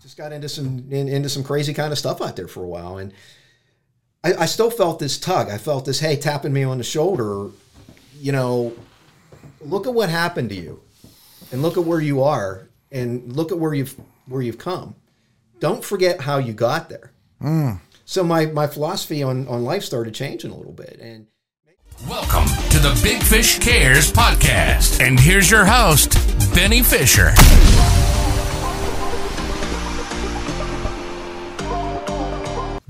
just got into some crazy kind of stuff out there for a while. And I still felt this tug. I felt this, hey, tapping me on the shoulder, you know, look at what happened to you and look at where you are and look at where you've come. Don't forget how you got there. Mm. So my philosophy on life started changing a little bit. And welcome to the Big Fish Cares podcast. And here's your host, Benny Fisher.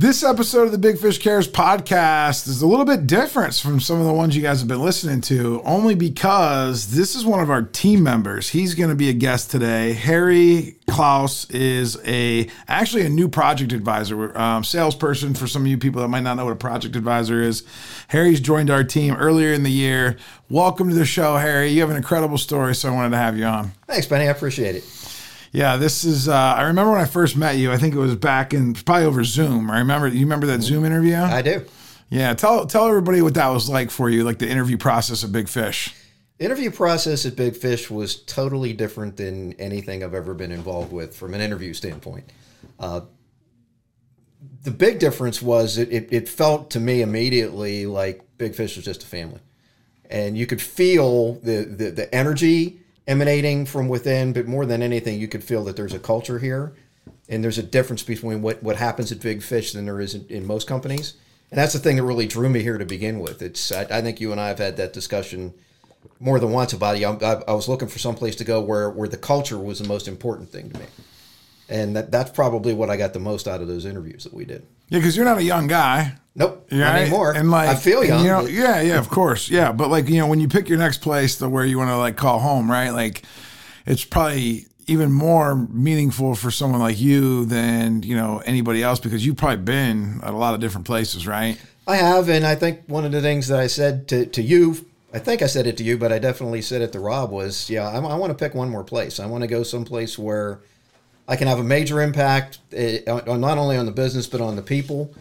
This episode of the Big Fish Cares podcast is a little bit different from some of the ones you guys have been listening to, only because this is one of our team members. He's going to be a guest today. Harry Klaus is actually a new project advisor, salesperson for some of you people that might not know what a project advisor is. Harry's joined our team earlier in the year. Welcome to the show, Harry. You have an incredible story, so I wanted to have you on. Thanks, Benny. I appreciate it. Yeah, this is, I remember when I first met you, I think it was back in, probably over Zoom. You remember that Zoom interview? I do. Yeah, tell everybody what that was like for you, like the interview process at Big Fish. The interview process at Big Fish was totally different than anything I've ever been involved with from an interview standpoint. The big difference was it felt to me immediately like Big Fish was just a family. And you could feel the energy emanating from within, but more than anything, you could feel that there's a culture here, and there's a difference between what happens at Big Fish than there is in most companies. And that's the thing that really drew me here to begin with. I think you and I have had that discussion more than once about it. I was looking for some place to go where the culture was the most important thing to me. And that's probably what I got the most out of those interviews that we did. Yeah, because you're not a young guy. Nope, not anymore. And I feel young. You know, yeah, of course. Yeah, but when you pick your next place to where you want to call home, right? It's probably even more meaningful for someone like you than, anybody else, because you've probably been at a lot of different places, right? I have, and I think one of the things that I said to you, I think I said it to you, but I definitely said it to Rob, was, I want to pick one more place. I want to go someplace where I can have a major impact not only on the business, but on the people.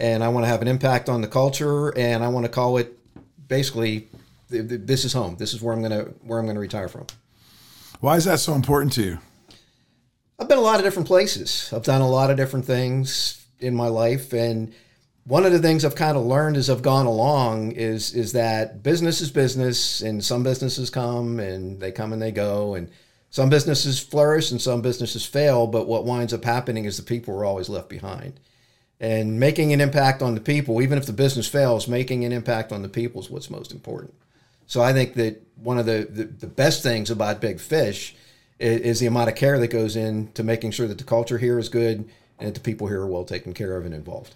And I want to have an impact on the culture. And I want to call it basically, this is home. This is where I'm going to retire from. Why is that so important to you? I've been a lot of different places. I've done a lot of different things in my life. And one of the things I've kind of learned as I've gone along is that business is business, and some businesses come and they come and they go, and some businesses flourish and some businesses fail, but what winds up happening is the people are always left behind. And making an impact on the people, even if the business fails, making an impact on the people is what's most important. So I think that one of the best things about Big Fish is the amount of care that goes into making sure that the culture here is good and that the people here are well taken care of and involved.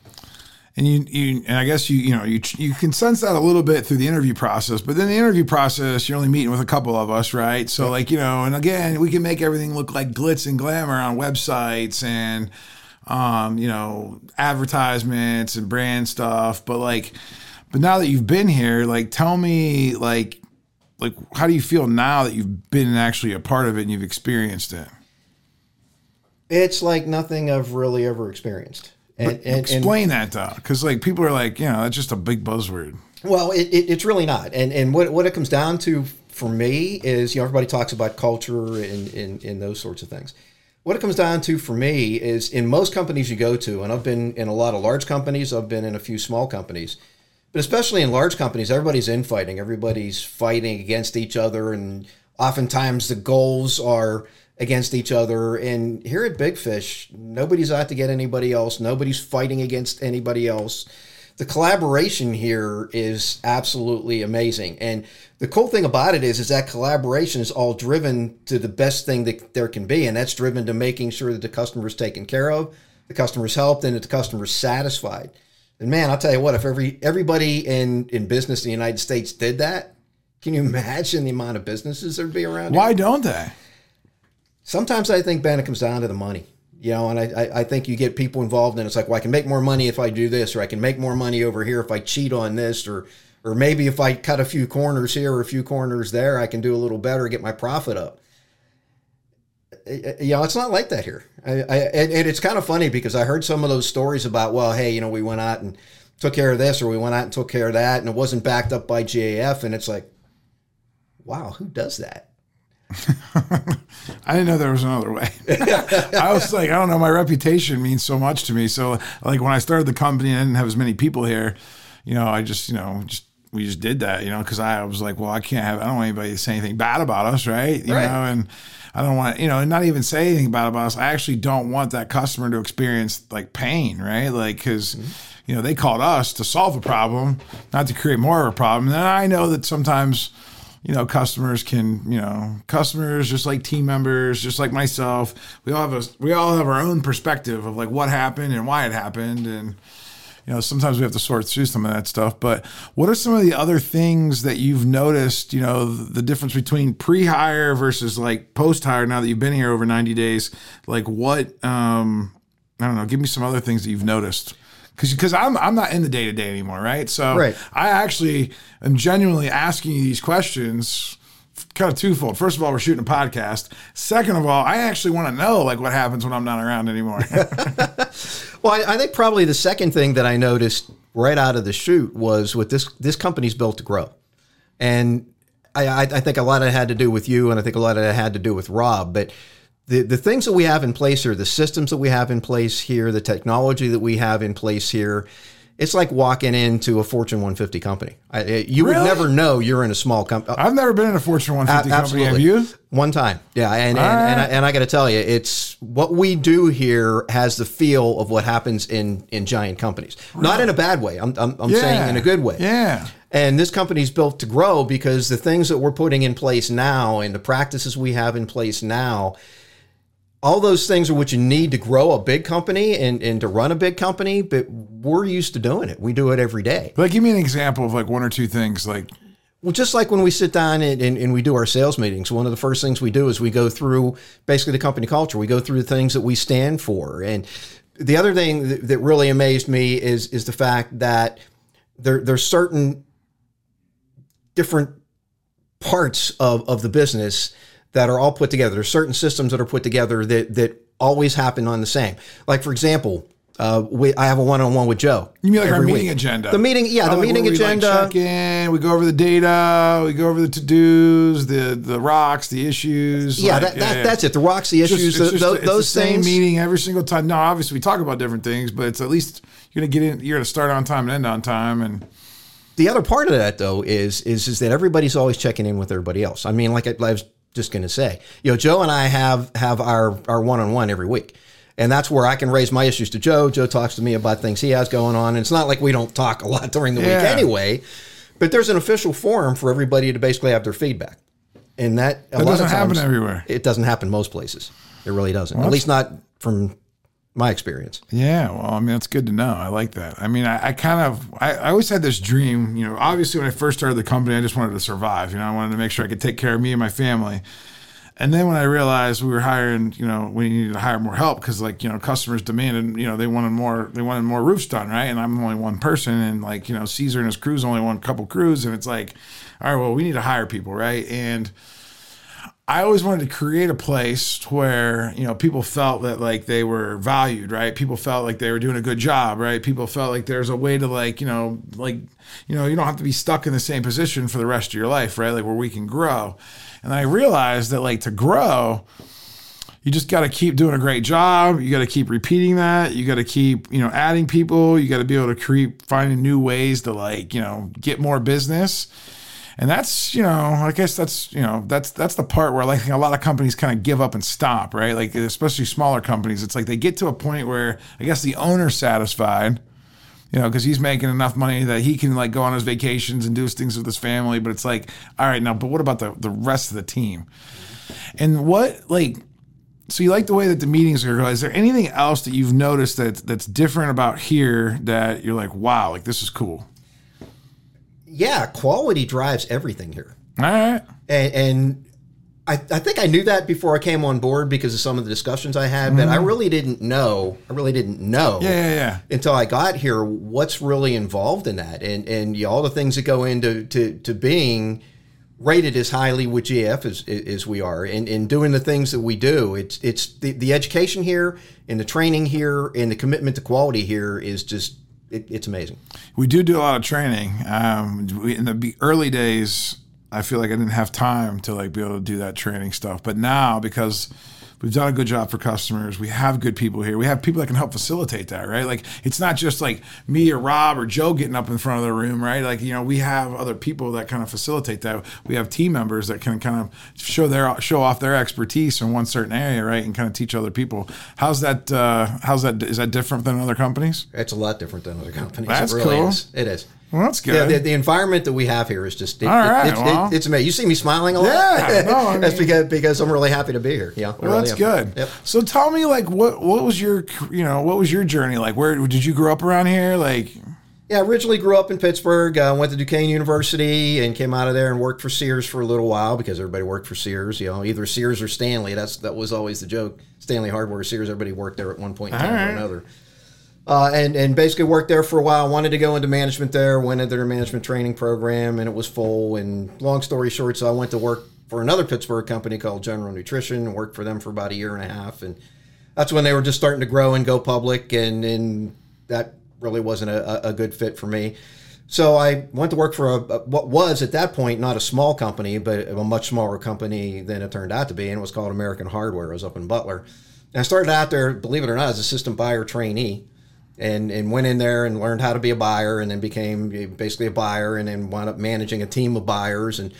And I guess you can sense that a little bit through the interview process, but then the interview process, you're only meeting with a couple of us, right? So and again, we can make everything look like glitz and glamour on websites and, advertisements and brand stuff. But but now that you've been here, tell me, how do you feel now that you've been actually a part of it and you've experienced it? It's like nothing I've really ever experienced. And explain that, though, because people are that's just a big buzzword. Well, it's really not. And what it comes down to for me is, everybody talks about culture and those sorts of things. What it comes down to for me is, in most companies you go to, and I've been in a lot of large companies, I've been in a few small companies, but especially in large companies, everybody's infighting. Everybody's fighting against each other, and oftentimes the goals are against each other. And here at Big Fish, nobody's out to get anybody else. Nobody's fighting against anybody else. The collaboration here is absolutely amazing. And the cool thing about it is that collaboration is all driven to the best thing that there can be. And that's driven to making sure that the customer's taken care of, the customer's helped, and that the customer's satisfied. And man, I'll tell you what, if everybody in business in the United States did that, can you imagine the amount of businesses there'd be around? Why don't they? Sometimes I think, Ben, it comes down to the money, and I think you get people involved and it's I can make more money if I do this, or I can make more money over here if I cheat on this, or maybe if I cut a few corners here or a few corners there, I can do a little better, get my profit up. It's not like that here. And it's kind of funny because I heard some of those stories about, well, hey, we went out and took care of this, or we went out and took care of that, and it wasn't backed up by GAF. And it's wow, who does that? I didn't know there was another way. I was like, I don't know, my reputation means so much to me. So like when I started the company and I didn't have as many people here, you know, I just, you know, we just did that, you know, because I was like, well, I don't want anybody to say anything bad about us, right? You know, and I don't want, you know, and not even say anything bad about us. I actually don't want that customer to experience like pain, right? Like, because, you know, they called us to solve a problem, not to create more of a problem. And I know that sometimes, you know, customers can, you know, customers just like team members, just like myself, we all have our own perspective of like what happened and why it happened, and you know, sometimes we have to sort through some of that stuff. But what are some of the other things that you've noticed, you know, the difference between pre-hire versus like post-hire now that you've been here over 90 days? Like what, I don't know, give me some other things that you've noticed. Because I'm not in the day-to-day anymore, right? So I actually am genuinely asking you these questions kind of twofold. First of all, we're shooting a podcast. Second of all, I actually want to know like what happens when I'm not around anymore. Well, I think probably the second thing that I noticed right out of the shoot was what this company's built to grow. And I think a lot of it had to do with you, and I think a lot of it had to do with Rob. But the things that we have in place here, the systems that we have in place here, the technology that we have in place here, it's like walking into a Fortune 150 company. You would never know you're in a small company. I've never been in a Fortune 150 company. Have you? One time. Yeah. And I got to tell you, it's what we do here has the feel of what happens in giant companies. Really? Not in a bad way. I'm saying in a good way. Yeah. And this company's built to grow because the things that we're putting in place now and the practices we have in place now, all those things are what you need to grow a big company and to run a big company, but we're used to doing it. We do it every day. Like, give me an example of like one or two things. Like, well, just like when we sit down and we do our sales meetings, one of the first things we do is we go through basically the company culture. We go through the things that we stand for. And the other thing that really amazed me is the fact that there's certain different parts of the business that are all put together. There's certain systems that are put together that always happen on the same. Like, for example, I have a one-on-one with Joe. You mean like our meeting agenda? The meeting agenda. We check in, we go over the data, we go over the to-dos, the rocks, the issues. Yeah, that's it. The rocks, the issues, those things. Same meeting every single time. Now, obviously, we talk about different things, but it's at least you're going to get in. You're going to start on time and end on time, and the other part of that though is that everybody's always checking in with everybody else. I mean, like I was just going to say, you know, Joe and I have our one-on-one every week. And that's where I can raise my issues to Joe. Joe talks to me about things he has going on. And it's not like we don't talk a lot during the week anyway, but there's an official forum for everybody to basically have their feedback. And that doesn't happen everywhere. It doesn't happen most places. It really doesn't. Well, at least not from my experience. Yeah. Well, I mean, that's good to know. I like that. I mean, I always had this dream, you know, obviously when I first started the company, I just wanted to survive. You know, I wanted to make sure I could take care of me and my family. And then when I realized we were hiring, you know, we needed to hire more help because like, you know, customers demanded, you know, they wanted more roofs done. Right. And I'm only one person, and like, you know, Caesar and his crew's only one couple crews. And it's like, all right, well, we need to hire people. Right. And I always wanted to create a place where, you know, people felt that like they were valued, right? People felt like they were doing a good job, right? People felt like there's a way to like, you know, you don't have to be stuck in the same position for the rest of your life, right? Like where we can grow. And I realized that like to grow, you just got to keep doing a great job. You got to keep repeating that. You got to keep, you know, adding people. You got to be able to keep finding new ways to like, you know, get more business. And that's, you know, I guess that's, you know, that's the part where like a lot of companies kind of give up and stop, right? Like especially smaller companies, it's like they get to a point where I guess the owner's satisfied, you know, because he's making enough money that he can like go on his vacations and do his things with his family. But it's like, all right, now, but what about the rest of the team? And what like, so you like the way that the meetings are going. Is there anything else that you've noticed that's different about here that you're like, wow, like this is cool? Yeah, quality drives everything here. All right. And I think I knew that before I came on board because of some of the discussions I had, but I really didn't know yeah. until I got here what's really involved in that. And you know, all the things that go into to being rated as highly with GAF as we are and doing the things that we do. It's the education here and the training here and the commitment to quality here is just, it's amazing. We do a lot of training. In the early days, I feel like I didn't have time to like be able to do that training stuff. But now, because we've done a good job for customers, we have good people here, we have people that can help facilitate that, right? Like, it's not just like me or Rob or Joe getting up in front of the room, right? Like, you know, we have other people that kind of facilitate that. We have team members that can kind of show off their expertise in one certain area, right? And kind of teach other people. How's that? Is that different than other companies? It's a lot different than other companies. That's really cool. It is. Well, that's good. Yeah, the environment that we have here is just it's amazing. You see me smiling a lot. Yeah, no, I mean, that's because I'm really happy to be here. Yeah, well, really that's good. Yep. So tell me, like, what was your journey like? Where did you grow up around here? Like, yeah, I originally grew up in Pittsburgh. Went to Duquesne University and came out of there and worked for Sears for a little while because everybody worked for Sears. You know, either Sears or Stanley. That was always the joke. Stanley Hardware, Sears. Everybody worked there at one point in time or another. And basically worked there for a while. Wanted to go into management there. Went into their management training program, and it was full. And long story short, so I went to work for another Pittsburgh company called General Nutrition. And worked for them for about a year and a half, and that's when they were just starting to grow and go public. And that really wasn't a good fit for me. So I went to work for what was at that point not a small company, but a much smaller company than it turned out to be, and it was called American Hardware. It was up in Butler. And I started out there, believe it or not, as a system buyer trainee. And went in there and learned how to be a buyer, and then became basically a buyer, and then wound up managing a team of buyers. And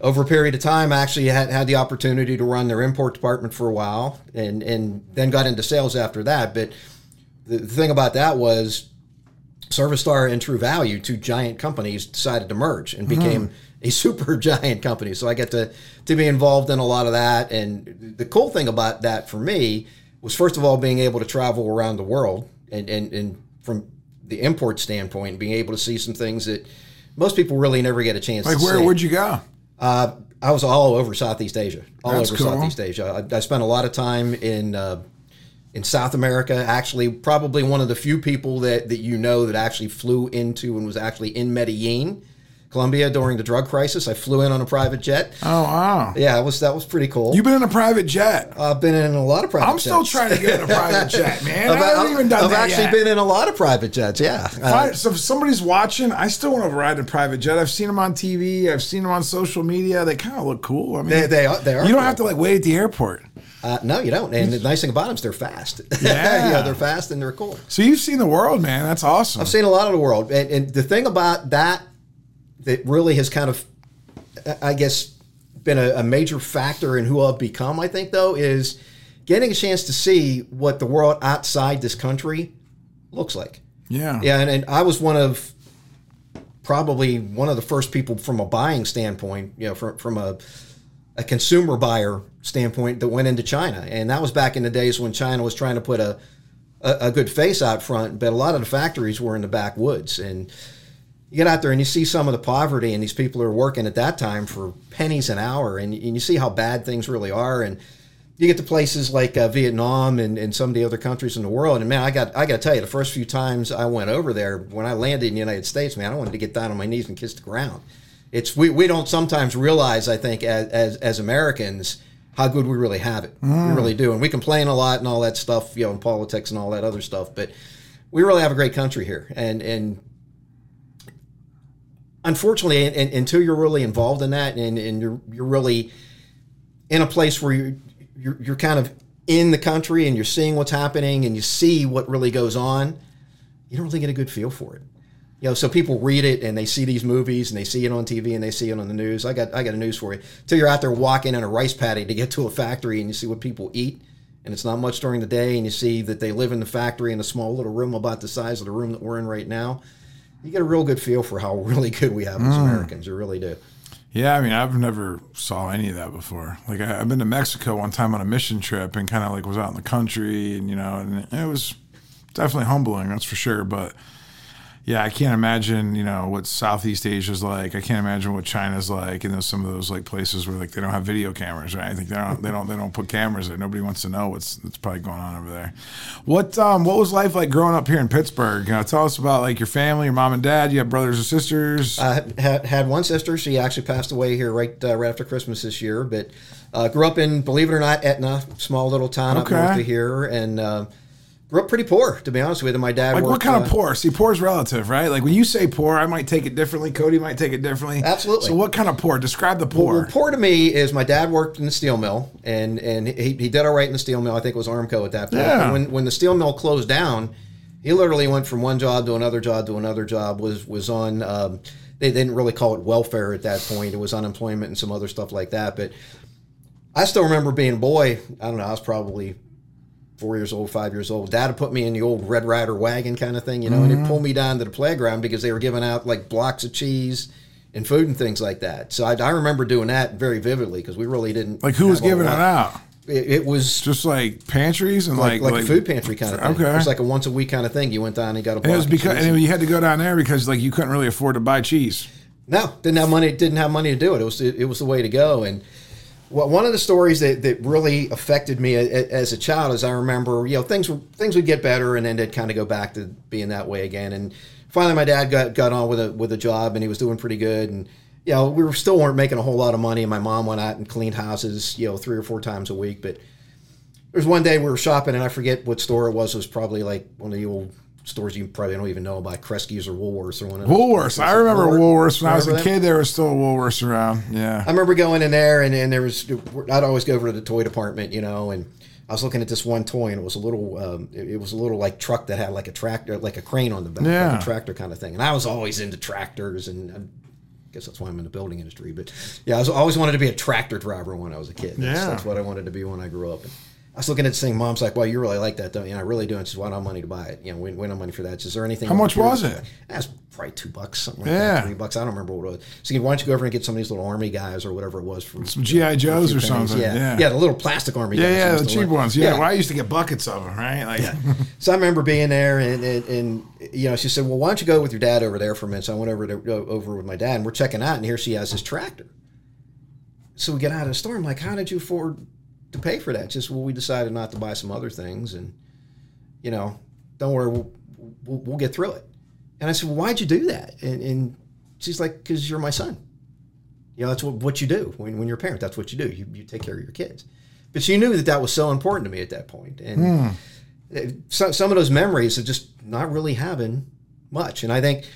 over a period of time, I actually had the opportunity to run their import department for a while, and then got into sales after that. But the thing about that was Service Star and True Value, two giant companies, decided to merge and became a super giant company. So I got to be involved in a lot of that. And the cool thing about that for me was, first of all, being able to travel around the world. And from the import standpoint, being able to see some things that most people really never get a chance to see. Like, where'd you go? I was all over Southeast Asia. Southeast Asia. I spent a lot of time in South America. Actually, probably one of the few people that actually flew into and was actually in Medellin, Colombia, during the drug crisis. I flew in on a private jet. Oh, wow. Yeah, that was pretty cool. You've been in a private jet. I've been in a lot of private jets. I'm still trying to get in a private jet, man. I haven't even done that yet. I've actually been in a lot of private jets, yeah. So if somebody's watching, I still want to ride a private jet. I've seen them on TV. I've seen them on social media. They kind of look cool. I mean, they are. You don't have to, like, wait at the airport. No, you don't. And the nice thing about them is they're fast. Yeah. You know, they're fast and they're cool. So you've seen the world, man. That's awesome. I've seen a lot of the world. And the thing about that that really has kind of, I guess, been a major factor in who I've become, I think, though, is getting a chance to see what the world outside this country looks like. Yeah. Yeah, and I was probably one of the first people from a buying standpoint, you know, from a consumer buyer standpoint that went into China. And that was back in the days when China was trying to put a good face out front, but a lot of the factories were in the backwoods. And you get out there and you see some of the poverty, and these people are working at that time for pennies an hour, and you see how bad things really are. And you get to places like Vietnam and some of the other countries in the world. And, man, I got to tell you, the first few times I went over there, when I landed in the United States, man, I wanted to get down on my knees and kiss the ground. It's we don't sometimes realize, I think, as Americans, how good we really have it. Mm. We really do. And we complain a lot and all that stuff, you know, in politics and all that other stuff. But we really have a great country here. And unfortunately, until you're really involved in that, and you're really in a place where you're kind of in the country and you're seeing what's happening and you see what really goes on, you don't really get a good feel for it. You know, so people read it and they see these movies and they see it on TV and they see it on the news. I got a news for you. Until you're out there walking in a rice paddy to get to a factory and you see what people eat, and it's not much during the day, and you see that they live in the factory in a small little room about the size of the room that we're in right now. You get a real good feel for how really good we have as Americans. You really do. Yeah, I mean, I've never saw any of that before. Like, I've been to Mexico one time on a mission trip and kind of, like, was out in the country, and, you know, and it was definitely humbling, that's for sure. But, yeah, I can't imagine, you know, what Southeast Asia's like. I can't imagine what China's like. And there's some of those, like, places where, like, they don't have video cameras, right? I think they don't put cameras there. Nobody wants to know what's probably going on over there. What was life like growing up here in Pittsburgh? You know, tell us about, like, your family, your mom and dad. You have brothers or sisters? I had one sister. She actually passed away here right after Christmas this year. But grew up in, believe it or not, Aetna, small little town up north of here, and grew up pretty poor, to be honest with you. My dad. Like worked, what kind of poor? See, poor is relative, right? Like when you say poor, I might take it differently. Cody might take it differently. Absolutely. So what kind of poor? Describe the poor. Well, poor to me is my dad worked in the steel mill, and he did all right in the steel mill. I think it was Armco at that point. Yeah. And when the steel mill closed down, he literally went from one job to another job to another job. Was on. They didn't really call it welfare at that point. It was unemployment and some other stuff like that. But I still remember being a boy. I don't know. I was probably 4 years old, 5 years old. Dad would put me in the old Red Rider wagon kind of thing, you know, mm-hmm. and he'd pull me down to the playground because they were giving out like blocks of cheese and food and things like that. So I remember doing that very vividly because we really didn't. Like who was giving it out? It was just like pantries and like a food pantry kind of thing. Okay. It was like a once a week kind of thing. You went down and got a block of cheese. And you had to go down there because like you couldn't really afford to buy cheese. No, didn't have money to do it. It was the way to go. And one of the stories that really affected me as a child is I remember, you know, things would get better and then they'd kind of go back to being that way again. And finally my dad got on with a job and he was doing pretty good, and you know, we weren't making a whole lot of money, and my mom went out and cleaned houses, you know, 3 or 4 times a week. But there was one day we were shopping, and I forget what store it was. It was probably like one of the old stores you probably don't even know about, Kreskies or Woolworths or one of those. Woolworths. I remember Woolworths. When I was a kid, there was still Woolworths around. Yeah. I remember going in there, and there was, I'd always go over to the toy department, you know, and I was looking at this one toy, and it was a little, like truck that had like a tractor, like a crane on the back, yeah. like a tractor kind of thing. And I was always into tractors, and I guess that's why I'm in the building industry. But yeah, I always wanted to be a tractor driver when I was a kid. That's what I wanted to be when I grew up. And I was looking at this thing. Mom's like, well, you really like that, don't you? And I really do. And she says, well, I don't have money to buy it. You know, we don't have money for that. Is there anything? How much was it? That's probably $2, something like that, $3. I don't remember what it was. So why don't you go over and get some of these little army guys or whatever it was. From some G.I. Joe's or something. Yeah, the little plastic army guys. Yeah, the cheap ones. Yeah, well, I used to get buckets of them, right? Like, yeah. So I remember being there and you know, she said, well, why don't you go with your dad over there for a minute? So I went over with my dad, and we're checking out, and here she has this tractor. So we get out of the store. I'm like, how did you afford to pay for that? Just, well, we decided not to buy some other things, and, you know, don't worry, we'll get through it. And I said, well, why'd you do that? And she's like, because you're my son. You know, that's what you do when you're a parent. That's what you do. You take care of your kids. But she knew that was so important to me at that point. And some of those memories of just not really having much. And I think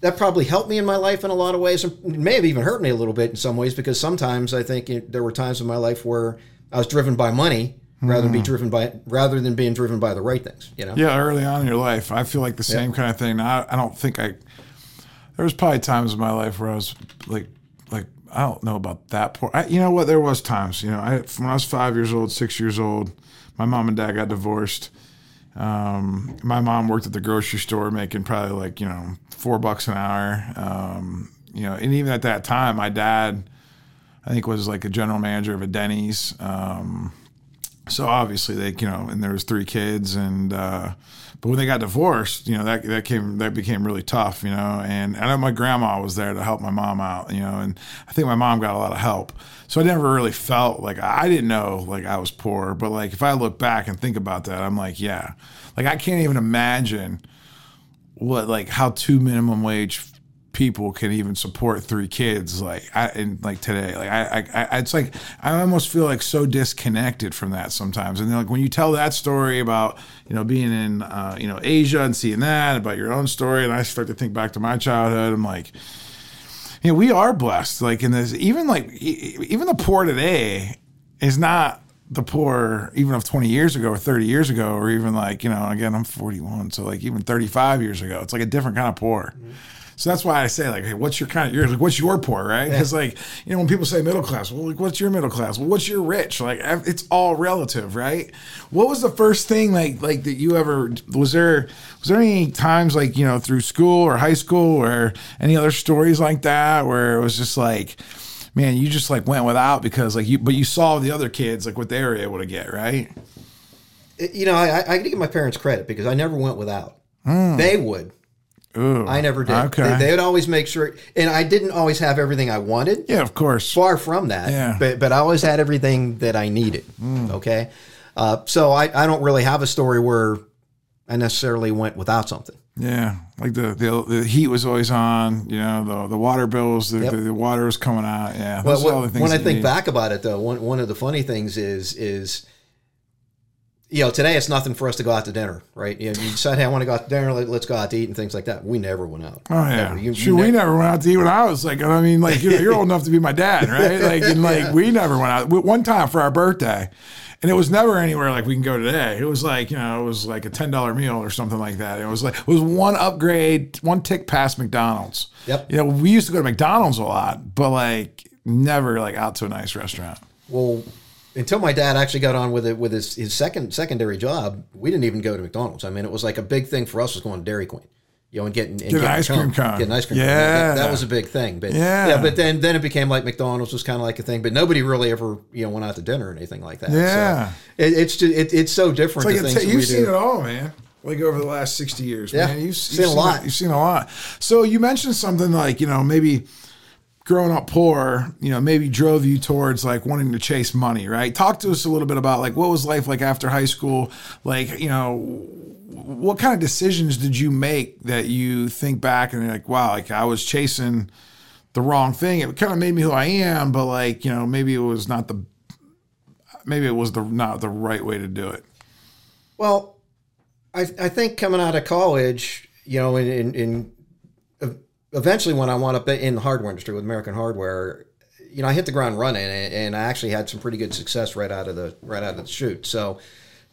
that probably helped me in my life in a lot of ways. It may have even hurt me a little bit in some ways, because sometimes I think there were times in my life where I was driven by money rather than being driven by the right things, you know? Yeah, early on in your life, I feel like the same kind of thing. Now, I don't think there was probably times in my life where I was like I don't know about that poor. You know what? There was times, you know, when I was 5 years old, 6 years old, my mom and dad got divorced. My mom worked at the grocery store making probably like, you know, $4 an hour. You know, and even at that time, my dad, I think, was like a general manager of a Denny's. So obviously they, you know, and there was 3 kids, and, but when they got divorced, you know, that became really tough, you know, and I know my grandma was there to help my mom out, you know, and I think my mom got a lot of help. So I never really felt like, I didn't know like I was poor, but like, if I look back and think about that, I'm like, yeah, like I can't even imagine how 2 minimum wage people can even support 3 kids today. Like I it's like I almost feel like so disconnected from that sometimes. And then like when you tell that story about, you know, being in you know, Asia and seeing that about your own story, and I start to think back to my childhood, I'm like, you know, we are blessed. Like in this, even the poor today is not the poor even of 20 years ago or 30 years ago, or even like, you know, again, I'm 41, so like even 35 years ago, it's like a different kind of poor. Mm-hmm. So that's why I say, like, hey, what's your poor, right? Because, like, you know, when people say middle class, well, like, what's your middle class? Well, what's your rich? Like, it's all relative, right? What was the first thing, like that you ever, was there any times, like, you know, through school or high school or any other stories like that where it was just like, man, you just, like, went without because, like, but you saw the other kids, like, what they were able to get, right? You know, I give my parents credit because I never went without. Mm. They would. Ooh, I never did. Okay. They would always make sure, and I didn't always have everything I wanted. Yeah, of course. Far from that. Yeah. But I always had everything that I needed. Mm. Okay. So I don't really have a story where I necessarily went without something. Yeah, like the heat was always on. You know, the water bills, the water was coming out. Yeah. Those are all the things. When I think back about it, though, one of the funny things is you know, today it's nothing for us to go out to dinner, right? You know, you decide, hey, I want to go out to dinner, let's go out to eat and things like that. We never went out. Oh, yeah. Never. We never went out to eat when I was like, I mean, like, you're old enough to be my dad, right? Like, and like, yeah. We never went out. One time for our birthday, and it was never anywhere like we can go today. It was like, you know, it was like a $10 meal or something like that. It was one upgrade, one tick past McDonald's. Yep. You know, we used to go to McDonald's a lot, but like never like out to a nice restaurant. Well, until my dad actually got on with it with his secondary job, we didn't even go to McDonald's. I mean, it was like a big thing for us was going to Dairy Queen, you know, and getting an ice cream cone. Get an ice cream cone. Yeah, that was a big thing. But yeah, but then it became like McDonald's was kind of like a thing. But nobody really ever, you know, went out to dinner or anything like that. Yeah, so it's so different. It's like you've seen it all, man. Like over the last 60 years, yeah, man. You've seen a lot. You've seen a lot. So you mentioned something like, you know, maybe growing up poor, you know, maybe drove you towards like wanting to chase money, right? Talk to us a little bit about like, what was life like after high school? Like, you know, what kind of decisions did you make that you think back and you're like, wow, like I was chasing the wrong thing. It kind of made me who I am, but like, you know, maybe it was not the right way to do it. Well, I think coming out of college, you know, eventually, when I wound up in the hardware industry with American Hardware, you know, I hit the ground running, and I actually had some pretty good success right out of the chute. So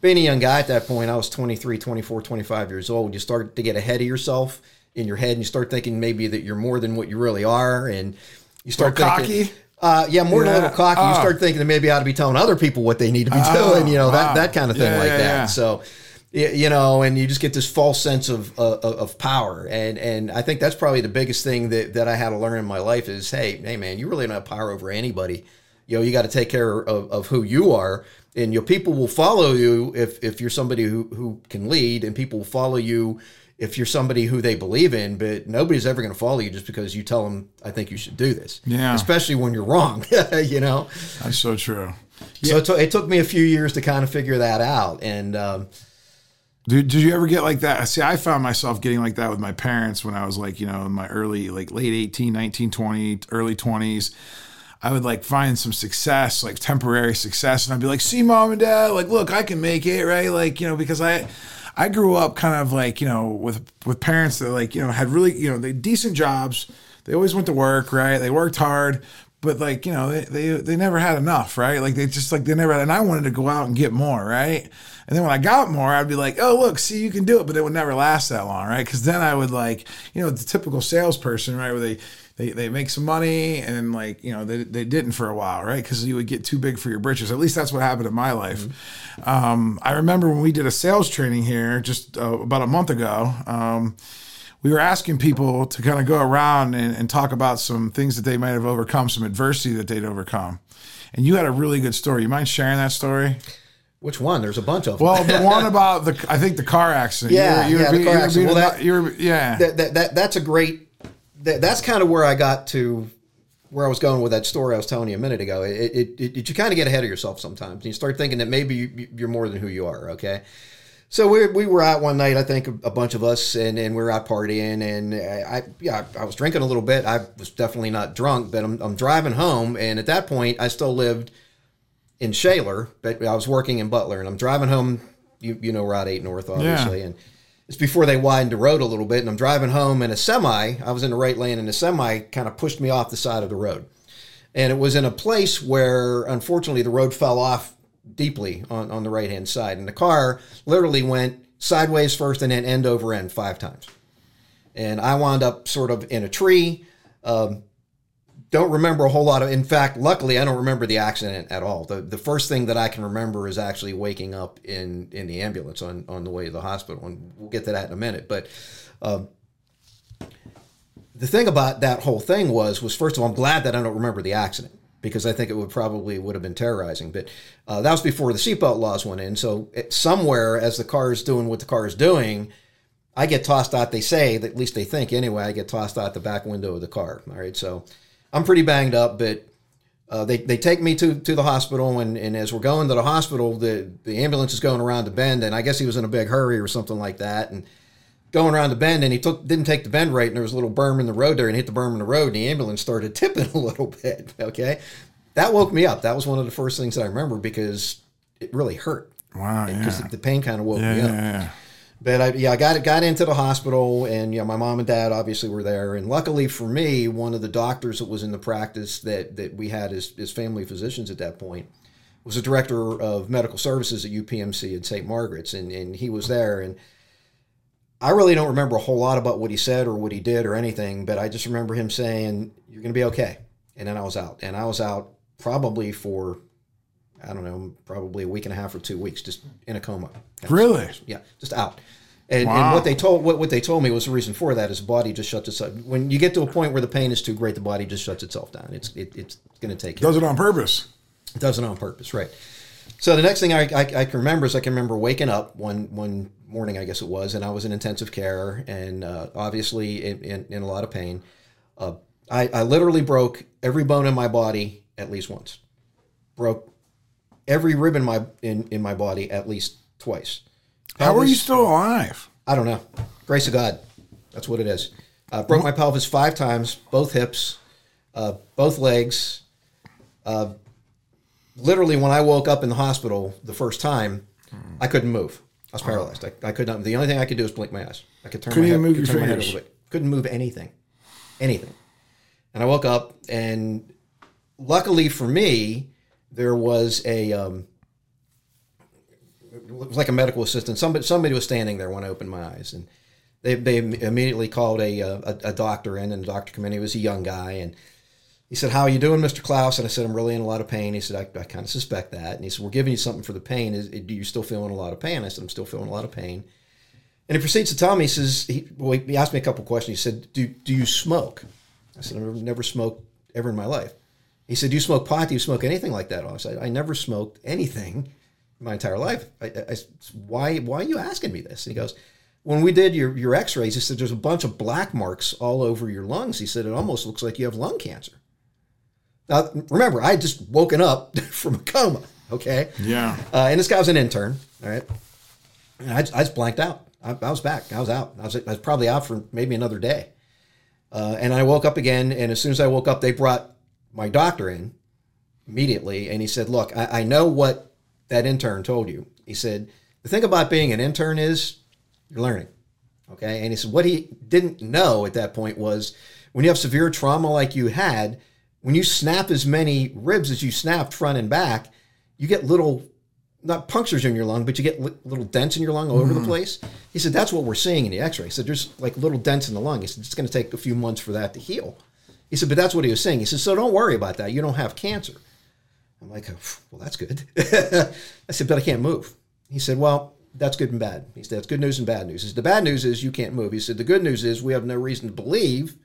being a young guy at that point, I was 23, 24, 25 years old. You start to get ahead of yourself in your head, and you start thinking maybe that you're more than what you really are, and you start cocky. More than a little cocky. You start thinking that maybe I ought to be telling other people what they need to be doing, you know, that kind of thing that. Yeah. So, you know, and you just get this false sense of power, and I think that's probably the biggest thing that I had to learn in my life is, hey man, you really don't have power over anybody. You know, you got to take care of who you are, and your people will follow you if you're somebody who can lead, and people will follow you if you're somebody who they believe in. But nobody's ever going to follow you just because you tell them, I think you should do this. Yeah, especially when you're wrong. You know, that's so true. Yeah. So it took me a few years to kind of figure that out, and. Did you ever get like that? See, I found myself getting like that with my parents when I was like, you know, in my early, like late 18, 19, 20, early 20s. I would like find some success, like temporary success. And I'd be like, see, mom and dad, like, look, I can make it, right? Like, you know, because I grew up kind of like, you know, with parents that like, you know, had really, you know, they decent jobs. They always went to work, right? They worked hard. But like, you know, they never had enough, right? Like they never had, and I wanted to go out and get more, right? And then when I got more, I'd be like, oh, look, see, you can do it. But it would never last that long, right? Because then I would like, you know, the typical salesperson, right? Where they make some money and like, you know, they didn't for a while, right? Because you would get too big for your britches. At least that's what happened in my life. Mm-hmm. I remember when we did a sales training here just about a month ago, we were asking people to kind of go around and talk about some things that they might have overcome, some adversity that they'd overcome. And you had a really good story. You mind sharing that story? Which one? There's a bunch of them. Well, the one about the car accident. Yeah, the car accident. That's kind of where I got to, where I was going with that story I was telling you a minute ago. You kind of get ahead of yourself sometimes, and you start thinking that maybe you're more than who you are. Okay. So we were out one night, I think a bunch of us, and we were out partying, and I was drinking a little bit. I was definitely not drunk, but I'm driving home, and at that point, I still lived in Shaler, but I was working in Butler, and I'm driving home, you know, Route 8 North, obviously, yeah. And it's before they widened the road a little bit, and I'm driving home, and I was in the right lane, and a semi kind of pushed me off the side of the road, and it was in a place where, unfortunately, the road fell off deeply on the right-hand side. And the car literally went sideways first and then end over end 5 times. And I wound up sort of in a tree. Don't remember a whole lot of, in fact, luckily, I don't remember the accident at all. The first thing that I can remember is actually waking up in the ambulance on the way to the hospital. And we'll get to that in a minute. But the thing about that whole thing was first of all, I'm glad that I don't remember the accident, because I think it would have been terrorizing. But that was before the seatbelt laws went in. So somewhere, as the car is doing what the car is doing, I get tossed out. They say, at least they think anyway, I get tossed out the back window of the car. All right, so I'm pretty banged up, but they take me to the hospital, and as we're going to the hospital, the ambulance is going around the bend, and I guess he was in a big hurry or something like that, and going around the bend, and he didn't take the bend right, and there was a little berm in the road there, and hit the berm in the road, and the ambulance started tipping a little bit, okay? That woke me up. That was one of the first things that I remember, because it really hurt. Wow. Because the pain kind of woke me up. Yeah. But I got into the hospital, and my mom and dad obviously were there. And luckily for me, one of the doctors that was in the practice that we had as family physicians at that point was the director of medical services at UPMC at St. Margaret's, and he was there. And I really don't remember a whole lot about what he said or what he did or anything, but I just remember him saying, "You're going to be okay." And then I was out. And I was out probably for, I don't know, probably a week and a half or 2 weeks, just in a coma. Really? Yeah, just out. And, wow. And what they told me was the reason for that is the body just shuts itself. When you get to a point where the pain is too great, the body just shuts itself down. It's going to take care. Does it on purpose? It does it on purpose, right. So the next thing I can remember is I can remember waking up one morning, I guess it was, and I was in intensive care and obviously in a lot of pain. I literally broke every bone in my body at least once. Broke every rib in my body at least twice. How are you still alive? I don't know. Grace of God. That's what it is. Broke my pelvis 5 times, both hips, both legs. Literally, when I woke up in the hospital the first time, I couldn't move. I was paralyzed. I could not. The only thing I could do was blink my eyes. I could turn my head. Couldn't move your fingers. Couldn't move anything. Anything. And I woke up, and luckily for me, there was a it was like a medical assistant. Somebody was standing there when I opened my eyes, and they immediately called a doctor in, and the doctor came in. He was a young guy, and he said, "How are you doing, Mr. Klaus?" And I said, "I'm really in a lot of pain." He said, I kind of suspect that. And he said, "We're giving you something for the pain. Do you still feeling a lot of pain?" I said, "I'm still feeling a lot of pain." And he proceeds to tell me, he asked me a couple questions. He said, do you smoke? I said, "I've never smoked ever in my life." He said, "Do you smoke pot? Do you smoke anything like that?" I said, "I never smoked anything in my entire life. Why are you asking me this?" And he goes, "When we did your x-rays," he said, "there's a bunch of black marks all over your lungs." He said, "It almost looks like you have lung cancer." Now, remember, I had just woken up from a coma, okay? Yeah. And this guy was an intern, all right? And I just blanked out. I was back. I was out. I was probably out for maybe another day. And I woke up again, and as soon as I woke up, they brought my doctor in immediately, and he said, "Look, I know what that intern told you." He said, "The thing about being an intern is you're learning," okay? And he said what he didn't know at that point was when you have severe trauma like you had, when you snap as many ribs as you snapped front and back, you get little, not punctures in your lung, but you get little dents in your lung all over the place. He said, "That's what we're seeing in the x-ray." He said, "There's like little dents in the lung." He said, "It's going to take a few months for that to heal." He said, "But that's what he was saying." He said, "So don't worry about that. You don't have cancer." I'm like, "Well, that's good." I said, "But I can't move." He said, "Well, that's good and bad." He said, "That's good news and bad news." He said, "The bad news is you can't move." He said, "The good news is we have no reason to believe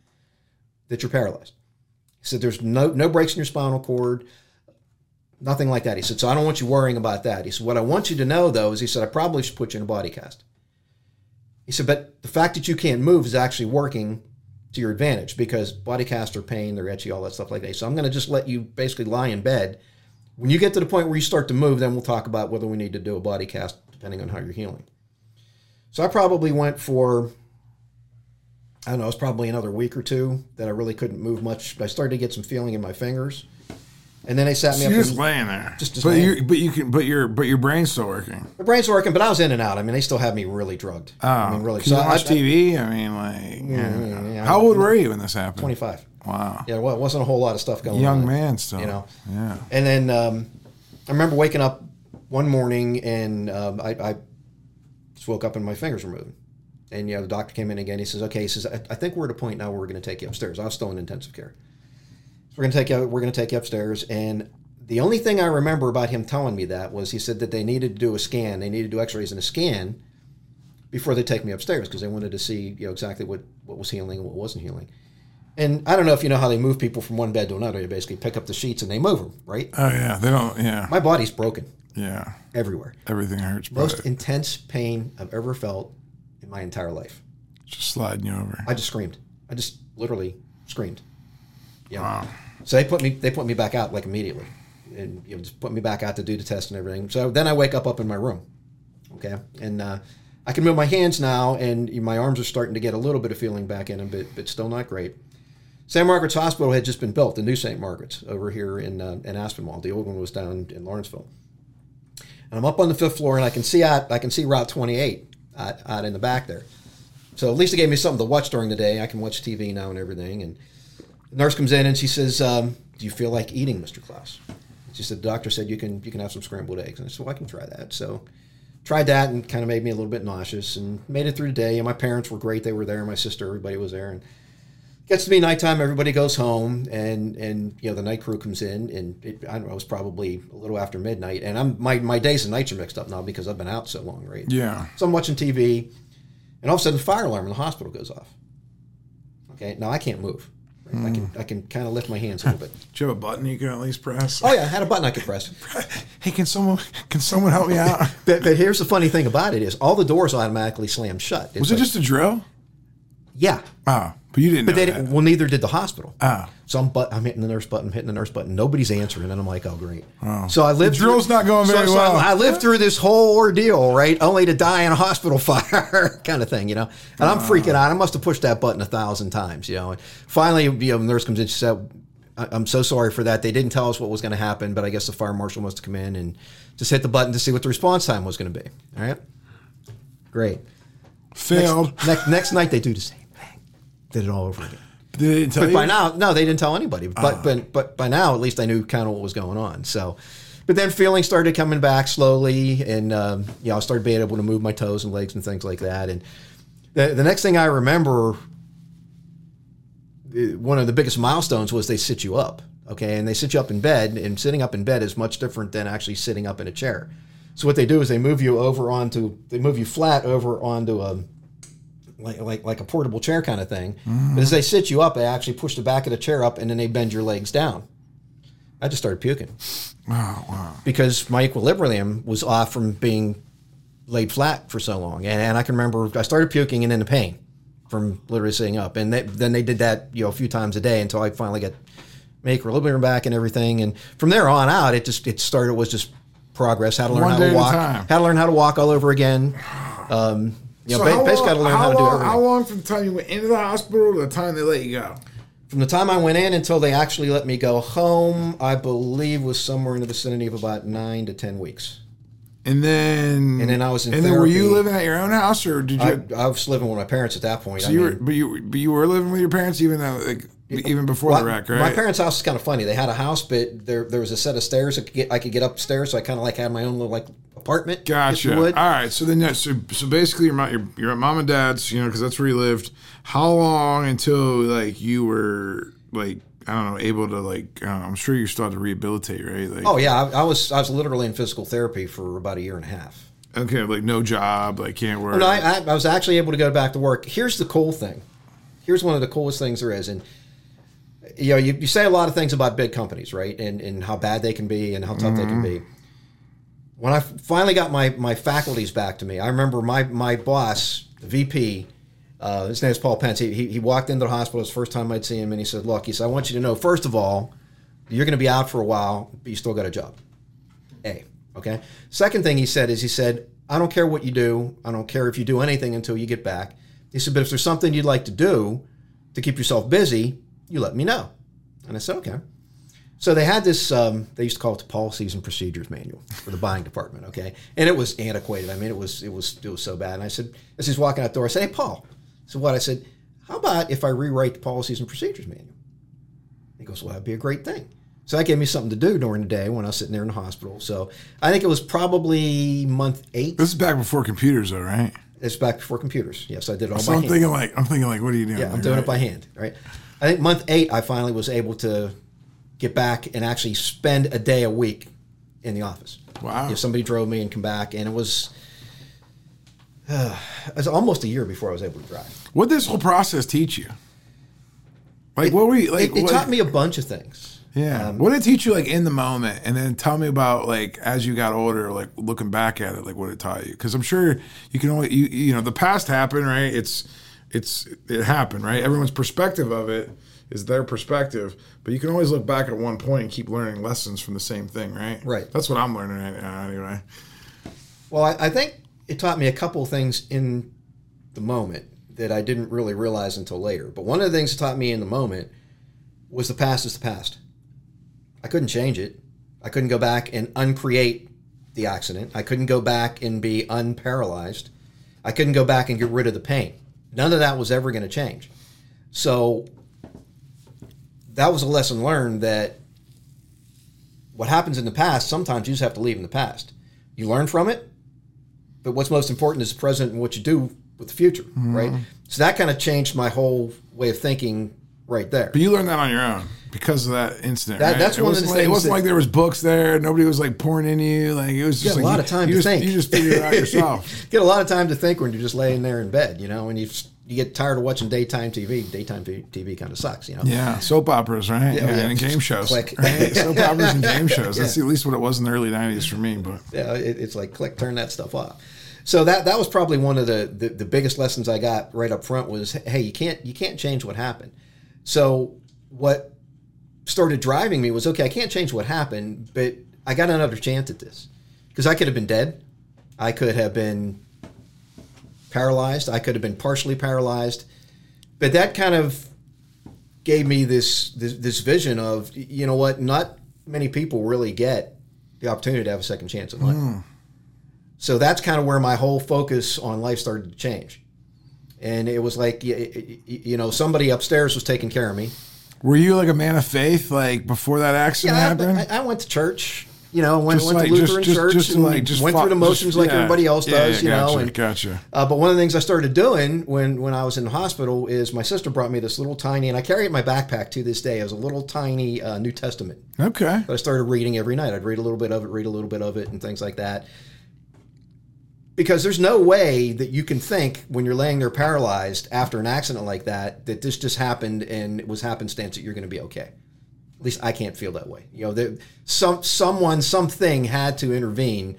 that you're paralyzed." He said, "There's no breaks in your spinal cord, nothing like that." He said, "So I don't want you worrying about that." He said, "What I want you to know, though, is," he said, "I probably should put you in a body cast." He said, "But the fact that you can't move is actually working to your advantage because body casts are pain, they're itchy, all that stuff like that. So I'm going to just let you basically lie in bed. When you get to the point where you start to move, then we'll talk about whether we need to do a body cast depending on how you're healing." So I probably went for, I don't know, it was probably another week or two that I really couldn't move much. I started to get some feeling in my fingers. And then they sat me up. You're just laying there. But your brain's still working. My brain's working, but I was in and out. I mean, they still had me really drugged. Oh, I mean, really. So you watched TV? How old were you when this happened? 25. Wow. Yeah, well, it wasn't a whole lot of stuff going on. Young man still. You know? Yeah. And then I remember waking up one morning, and I just woke up and my fingers were moving. And, the doctor came in again. He says, "Okay," he says, I think we're at a point now where we're going to take you upstairs." I was still in intensive care. "So we're going to take you upstairs." And the only thing I remember about him telling me that was he said that they needed to do a scan. They needed to do x-rays and a scan before they take me upstairs because they wanted to see, exactly what was healing and what wasn't healing. And I don't know if you know how they move people from one bed to another. They basically pick up the sheets and they move them, right? Oh, yeah. They don't, yeah. My body's broken. Yeah. Everywhere. Everything hurts. Most intense pain I've ever felt in my entire life. Just sliding you over. I just screamed. I just literally screamed. Yeah. Wow. So they put me back out like immediately, and just put me back out to do the test and everything. So then I wake up in my room, okay, and I can move my hands now, and my arms are starting to get a little bit of feeling back in them, but still not great. St. Margaret's Hospital had just been built, the new St. Margaret's over here in Aspinwall. The old one was down in Lawrenceville. and I'm up on the fifth floor, and I can see Route 28 out in the back there. So at least it gave me something to watch during the day. I can watch TV now and everything. And the nurse comes in and she says, "Do you feel like eating, Mr. Klaus?" She said, "The doctor said you can have some scrambled eggs." And I said, "Well, I can try that." So tried that, and kind of made me a little bit nauseous, and made it through the day. And my parents were great; they were there. My sister, everybody was there. And gets to be nighttime, everybody goes home, and the night crew comes in, and it was probably a little after midnight. And my days and nights are mixed up now because I've been out so long, right? Yeah. So I'm watching TV, and all of a sudden, the fire alarm in the hospital goes off. Okay, now I can't move. Right? Mm. I can kind of lift my hands a little bit. Do you have a button you can at least press? Oh yeah, I had a button I could press. Hey, can someone help me out? But here's the funny thing about it is all the doors automatically slammed shut. It's was it just a drill? Yeah. Ah, but you didn't. But know they didn't. Well, neither did the hospital. Ah. So I'm hitting the nurse button, Nobody's answering, and I'm like, oh great. Oh. So I lived. The drill's not going very well. I lived through this whole ordeal, right? Only to die in a hospital fire, kind of thing, And I'm freaking out. I must have pushed that button 1,000 times, And finally, the nurse comes in. She said, "I'm so sorry for that. They didn't tell us what was going to happen, but I guess the fire marshal must have come in and just hit the button to see what the response time was going to be." All right. Great. Failed. Next night they do the same thing. Did it all over again. They didn't tell you? By now, no, they didn't tell anybody. But by now, at least I knew kind of what was going on. So, but then feelings started coming back slowly, and I started being able to move my toes and legs and things like that. And the next thing I remember, one of the biggest milestones was they sit you up. Okay, and they sit you up in bed, and sitting up in bed is much different than actually sitting up in a chair. So what they do is they move you flat over onto a like a portable chair kind of thing. Mm. But as they sit you up, they actually push the back of the chair up, and then they bend your legs down. I just started puking. Oh, wow. Because my equilibrium was off from being laid flat for so long. And I can remember I started puking and then the pain from literally sitting up. And then they did that, a few times a day until I finally got my equilibrium back and everything. And from there on out, it started progress, how to learn how to walk all over again. Basically how to learn how to do everything. How long from the time you went into the hospital to the time they let you go? From the time I went in until they actually let me go home, I believe was somewhere in the vicinity of about 9 to 10 weeks. And then I was in therapy. And then were you living at your own house, or did you? I was living with my parents at that point. So you were living with your parents even though, like, even before the wreck, right? My parents' house is kind of funny. They had a house, but there was a set of stairs I could get upstairs, so I kind of had my own little apartment. Gotcha. All right. So then, so basically, your mom and dad's, because that's where you lived. How long until you were able to I'm sure you started to rehabilitate, right? I was literally in physical therapy for about 1.5 years. Okay, no job, can't work. No, I was actually able to go back to work. Here's the cool thing. Here's one of the coolest things there is, and. You say a lot of things about big companies, right? And how bad they can be and how tough they can be. When I finally got my faculties back to me, I remember my boss, the VP, his name is Paul Pence. He walked into the hospital. It was the first time I'd seen him. And he said, "Look," he said, "I want you to know, first of all, you're going to be out for a while, but you still got a job. Okay? Second thing he said is, he said, I don't care what you do. I don't care if you do anything until you get back. He said, but if there's something you'd like to do to keep yourself busy, you let me know." And I said, okay. So they had this, they used to call it the Policies and Procedures Manual for the buying department, okay? And it was antiquated. I mean, it was so bad. And I said, as he's walking out the door, I said, "Hey, Paul." So what? I said, "How about if I rewrite the Policies and Procedures Manual?" He goes, "Well, that'd be a great thing." So that gave me something to do during the day when I was sitting there in the hospital. So I think it was probably month 8. This is back before computers though, right? It's back before computers. Yes, I did it all by hand. I'm thinking what are you doing? Yeah, I'm doing it by hand, right? I think month 8, I finally was able to get back and actually spend a day a week in the office. Wow. Somebody drove me and come back, and it was almost a year before I was able to drive. What did this whole process teach you? It taught me a bunch of things. Yeah. What did it teach you in the moment? And then tell me about as you got older, looking back at it, what it taught you? Because I'm sure you can only, the past happened, right? It happened, right? Everyone's perspective of it is their perspective, but you can always look back at one point and keep learning lessons from the same thing, right? Right. That's what I'm learning right now, anyway. Well, I think it taught me a couple of things in the moment that I didn't really realize until later. But one of the things it taught me in the moment was the past is the past. I couldn't change it. I couldn't go back and uncreate the accident. I couldn't go back and be unparalyzed. I couldn't go back and get rid of the pain. None of that was ever going to change. So that was a lesson learned, that what happens in the past, sometimes you just have to leave in the past. You learn from it, but what's most important is the present and what you do with the future, right? So that kind of changed my whole way of thinking right there. But you learned that on your own because of that incident, right? That's one of the things. It wasn't like there was books there. Nobody was like pouring in you. Like it was just like a lot of time to think. You just figure it out yourself. Get a lot of time to think when you're just laying there in bed, you know, and you get tired of watching daytime TV. Daytime TV kind of sucks, you know? Yeah, soap operas, right? Yeah, and game shows. Click. Right? Soap operas and game shows. That's at least what it was in the early 90s for me. But yeah, it's like, click, turn that stuff off. So that was probably one of the biggest lessons I got right up front was, hey, you can't change what happened. So what started driving me was, okay, I can't change what happened, but I got another chance at this. Because I could have been dead. I could have been paralyzed. I could have been partially paralyzed. But that kind of gave me this vision of, you know what, not many people really get the opportunity to have a second chance in life. Mm. So that's kind of where my whole focus on life started to change. And it was like, you know, somebody upstairs was taking care of me. Were you like a man of faith, like before that accident happened? I went to church, you know, went to Lutheran church and went through the motions like everybody else does, you know. And, but one of the things I started doing when I was in the hospital is my sister brought me this little tiny, and I carry it in my backpack to this day, it was a little tiny New Testament. Okay. But I started reading every night. I'd read a little bit of it and things like that. Because there's no way that you can think when you're laying there paralyzed after an accident like that, that this just happened and it was happenstance that you're going to be okay. At least I can't feel that way. You know, there, something had to intervene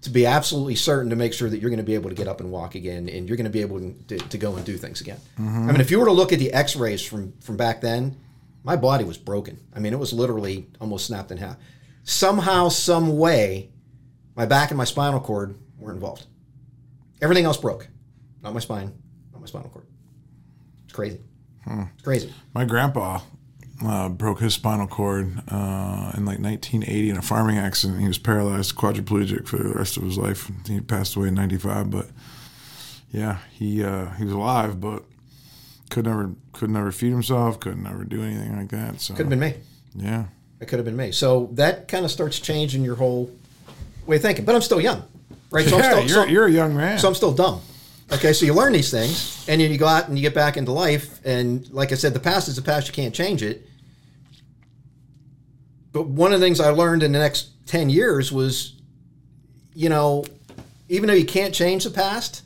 to be absolutely certain to make sure that you're going to be able to get up and walk again and you're going to be able to go and do things again. Mm-hmm. I mean, if you were to look at the x-rays from back then, my body was broken. I mean, it was literally almost snapped in half. Somehow, some way, my back and my spinal cord were involved. Everything else broke. Not my spine, not my spinal cord. It's crazy. It's crazy. My grandpa broke his spinal cord in like 1980 in a farming accident. He was paralyzed, quadriplegic for the rest of his life. He passed away in 95, but yeah, he was alive, but could never feed himself, could never do anything like that. So could have been me. Yeah. It could have been me. So that kind of starts changing your whole way of thinking. But I'm still young. Right, so yeah, you're a young man. So I'm still dumb. Okay, so you learn these things, and then you go out and you get back into life, and like I said, the past is the past. You can't change it. But one of the things I learned in the next 10 years was, you know, even though you can't change the past,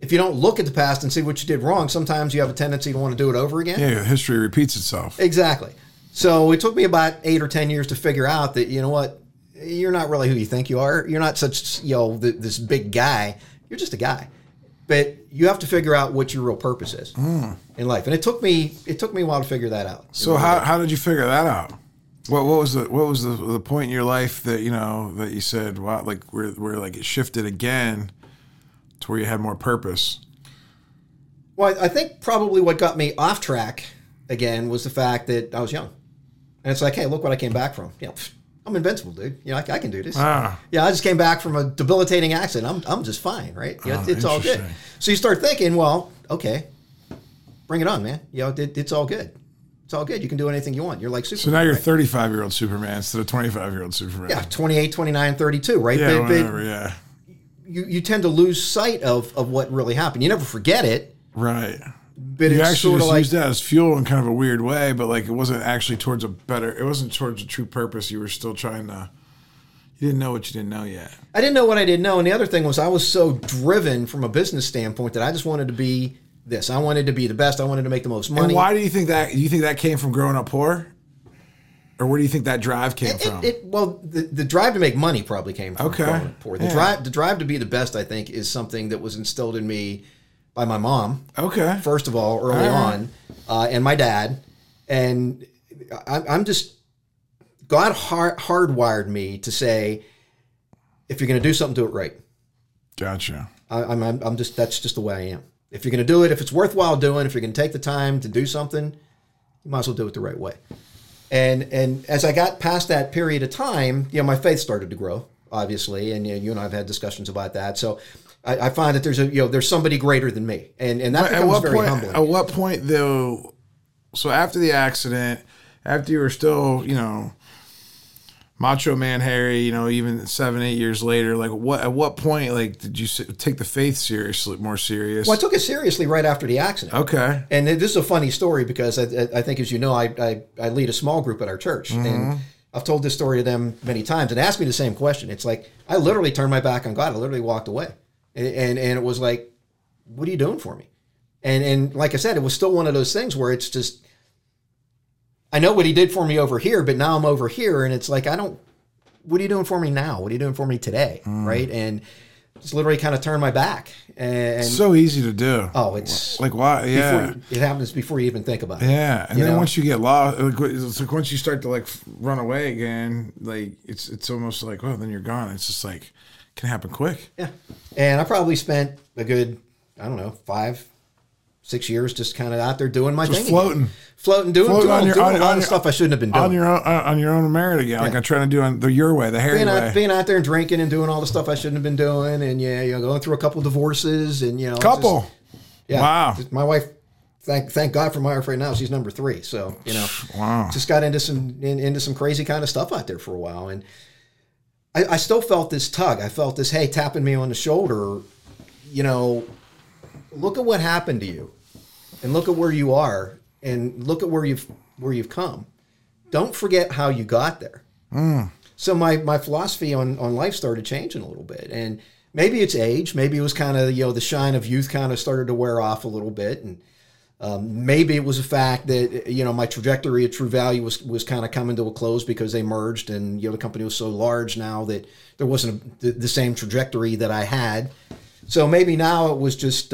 if you don't look at the past and see what you did wrong, sometimes you have a tendency to want to do it over again. Yeah, history repeats itself. Exactly. So it took me about 8 or 10 years to figure out that, you know what, you're not really who you think you are. You're not such, you know, this big guy. You're just a guy. But you have to figure out what your real purpose is in life. And it took me a while to figure that out. So how did you figure that out? What was the point in your life that, you know, that you said, wow, like where like it shifted again to where you had more purpose? Well, I think probably what got me off track again was the fact that I was young. And it's like, hey, look what I came back from. You know, I'm invincible, dude. You know, I can do this. Ah. Yeah, I just came back from a debilitating accident. I'm just fine, right? You know, it's all good. So you start thinking, well, okay, bring it on, man. You know, it's all good. It's all good. You can do anything you want. You're like Superman. So now you're 35-year-old Superman instead of 25-year-old Superman. Yeah, 28, 29, 32, right? Yeah, whatever. You tend to lose sight of what really happened. You never forget it. Right. But you actually just used that as fuel in kind of a weird way, but like it wasn't actually towards a better, it wasn't towards a true purpose. You were still trying to, you didn't know what you didn't know yet. I didn't know what I didn't know. And the other thing was I was so driven from a business standpoint that I just wanted to be this. I wanted to be the best. I wanted to make the most money. And why do you think that, came from growing up poor? Or where do you think that drive came from? The drive to make money probably came from growing up poor. The drive to be the best, I think, is something that was instilled in me by my mom, first of all, early on, and my dad. And I'm just, God hardwired me to say, if you're going to do something, do it right. Gotcha. I'm just, that's just the way I am. If you're going to do it, if it's worthwhile doing, if you're going to take the time to do something, you might as well do it the right way. And as I got past that period of time, you know, my faith started to grow. obviously, and you and I have had discussions about that. So I find that there's a there's somebody greater than me, and that becomes very humbling. At what point though? So after the accident, after you were still Macho Man Harry, even 7-8 years later, at what point, did you take the faith seriously, more serious? Well, I took it seriously right after the accident. Okay. And this is a funny story because I think, as you know, I lead a small group at our church, mm-hmm. and I've told this story to them many times, and asked me the same question. It's like, I literally turned my back on God. I literally walked away, and it was like, what are you doing for me? And like I said, it was still one of those things where it's just, I know what he did for me over here, but now I'm over here, and it's like, what are you doing for me now? What are you doing for me today? Mm. Right? And just literally kind of turn my back. And it's so easy to do. Oh, it's like, why? Yeah. It happens before you even think about it. Yeah. And then once you get lost, it's like once you start to run away again, it's almost like, well, then you're gone. It's just like, it can happen quick. Yeah. And I probably spent a good, 5-6 years just kind of out there doing my thing. Floating, doing a lot of stuff I shouldn't have been doing. On your own merit again. Yeah. Like I'm trying to do on your way, the Harry way. Being out there and drinking and doing all the stuff I shouldn't have been doing. And, going through a couple divorces and, Couple? Just, yeah. Wow. Just my wife, thank God for my wife right now. She's number 3. So, wow. Just got into some crazy kind of stuff out there for a while. And I still felt this tug. I felt this, hey, tapping me on the shoulder, look at what happened to you. And look at where you are, and look at where you've come. Don't forget how you got there. Mm. So my philosophy on life started changing a little bit, and maybe it's age, maybe it was kind of the shine of youth kind of started to wear off a little bit, and maybe it was the fact that my trajectory at True Value was kind of coming to a close because they merged, and the company was so large now that there wasn't the same trajectory that I had. So maybe now it was just.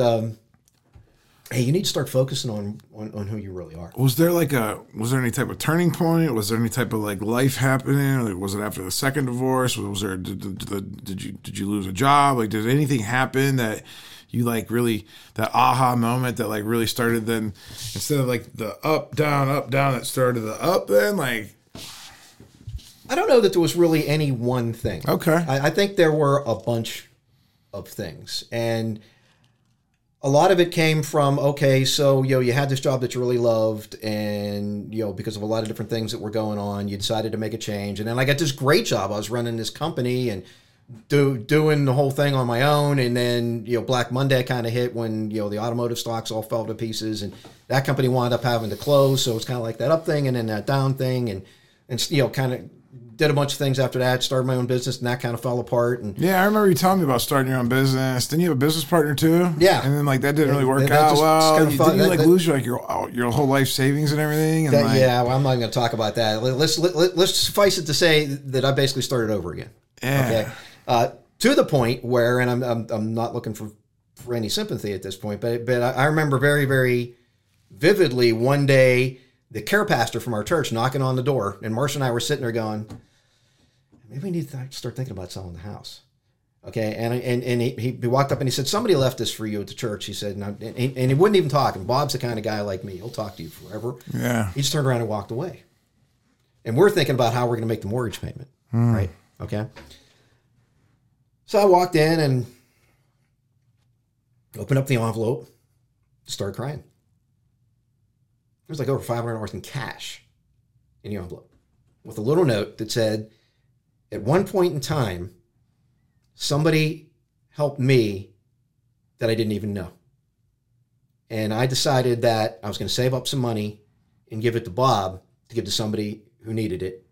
Hey, you need to start focusing on who you really are. Was there any type of turning point? Was there any type of life happening? Was it after the second divorce? Was there did you lose a job? Did anything happen that you really that aha moment that really started then instead of the up down that started the up then I don't know that there was really any one thing. Okay, I think there were a bunch of things and. A lot of it came from, you had this job that you really loved and, because of a lot of different things that were going on, you decided to make a change. And then I got this great job. I was running this company and doing the whole thing on my own. And then, Black Monday kind of hit when, the automotive stocks all fell to pieces and that company wound up having to close. So it's kind of like that up thing and then that down thing and kind of. Did a bunch of things after that, started my own business, and that kind of fell apart. And yeah, I remember you telling me about starting your own business. Didn't you have a business partner too? Yeah. And then that didn't really work out well. Kind of didn't you lose your whole life savings and everything? And well, I'm not going to talk about that. Let's suffice it to say that I basically started over again. Yeah. Okay. To the point where, and I'm not looking for any sympathy at this point, but I remember very, very vividly one day, the care pastor from our church knocking on the door, and Marcia and I were sitting there going, maybe we need to start thinking about selling the house. Okay. And he walked up and he said, somebody left this for you at the church. He said, and he wouldn't even talk. And Bob's the kind of guy like me. He'll talk to you forever. Yeah. He just turned around and walked away. And we're thinking about how we're going to make the mortgage payment. Mm. Right. Okay. So I walked in and opened up the envelope, started crying. It was over $500 in cash in the envelope with a little note that said, at one point in time, somebody helped me that I didn't even know. And I decided that I was going to save up some money and give it to Bob to give to somebody who needed it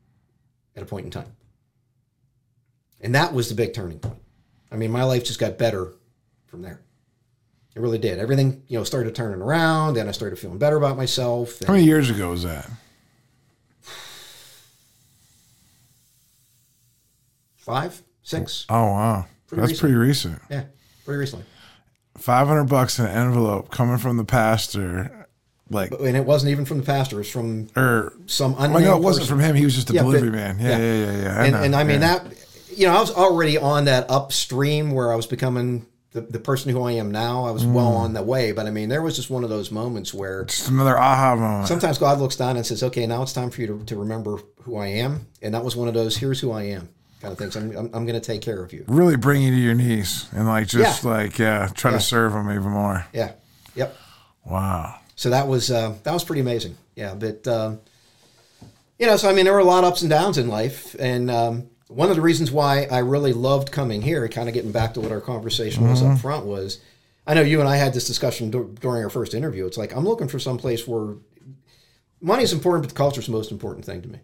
at a point in time. And that was the big turning point. I mean, my life just got better from there. It really did. Everything, started turning around, and I started feeling better about myself. How many years ago was that? 5, 6. Oh, wow. That's pretty recent. Yeah, pretty recently. $500 in an envelope coming from the pastor. And it wasn't even from the pastor. It was from some unknown person. No, it wasn't from him. He was just a delivery man. Yeah. I mean, that. I was already on that upstream where I was becoming... The person who I am now, I was well on the way. But, there was just one of those moments where... Just another aha moment. Sometimes God looks down and says, okay, now it's time for you to remember who I am. And that was one of those, here's who I am. kind of thing. So I'm going to take care of you. Really bring you to your knees and like just try to serve them even more. Yeah. Yep. Wow. So that was pretty amazing. Yeah, but so I mean, there were a lot of ups and downs in life, and one of the reasons why I really loved coming here, kind of getting back to what our conversation was up front, was I know you and I had this discussion during our first interview. It's like I'm looking for some place where money's important, but the culture's the most important thing to me.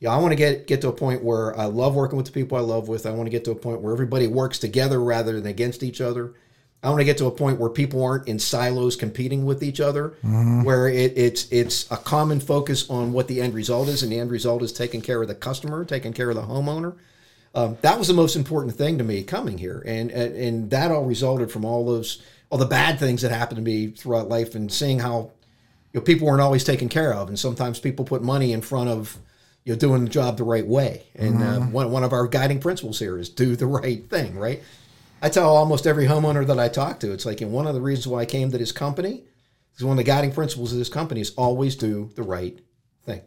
Yeah, I want to get to a point where I love working with the people I love with. I want to get to a point where everybody works together rather than against each other. I want to get to a point where people aren't in silos competing with each other, where it's a common focus on what the end result is, and the end result is taking care of the customer, taking care of the homeowner. That was the most important thing to me coming here, and that all resulted from all the bad things that happened to me throughout life, and seeing how people weren't always taken care of, and sometimes people put money in front of doing the job the right way. And one of our guiding principles here is do the right thing, right? I tell almost every homeowner that I talk to, it's like, and one of the reasons why I came to this company is one of the guiding principles of this company is always do the right thing.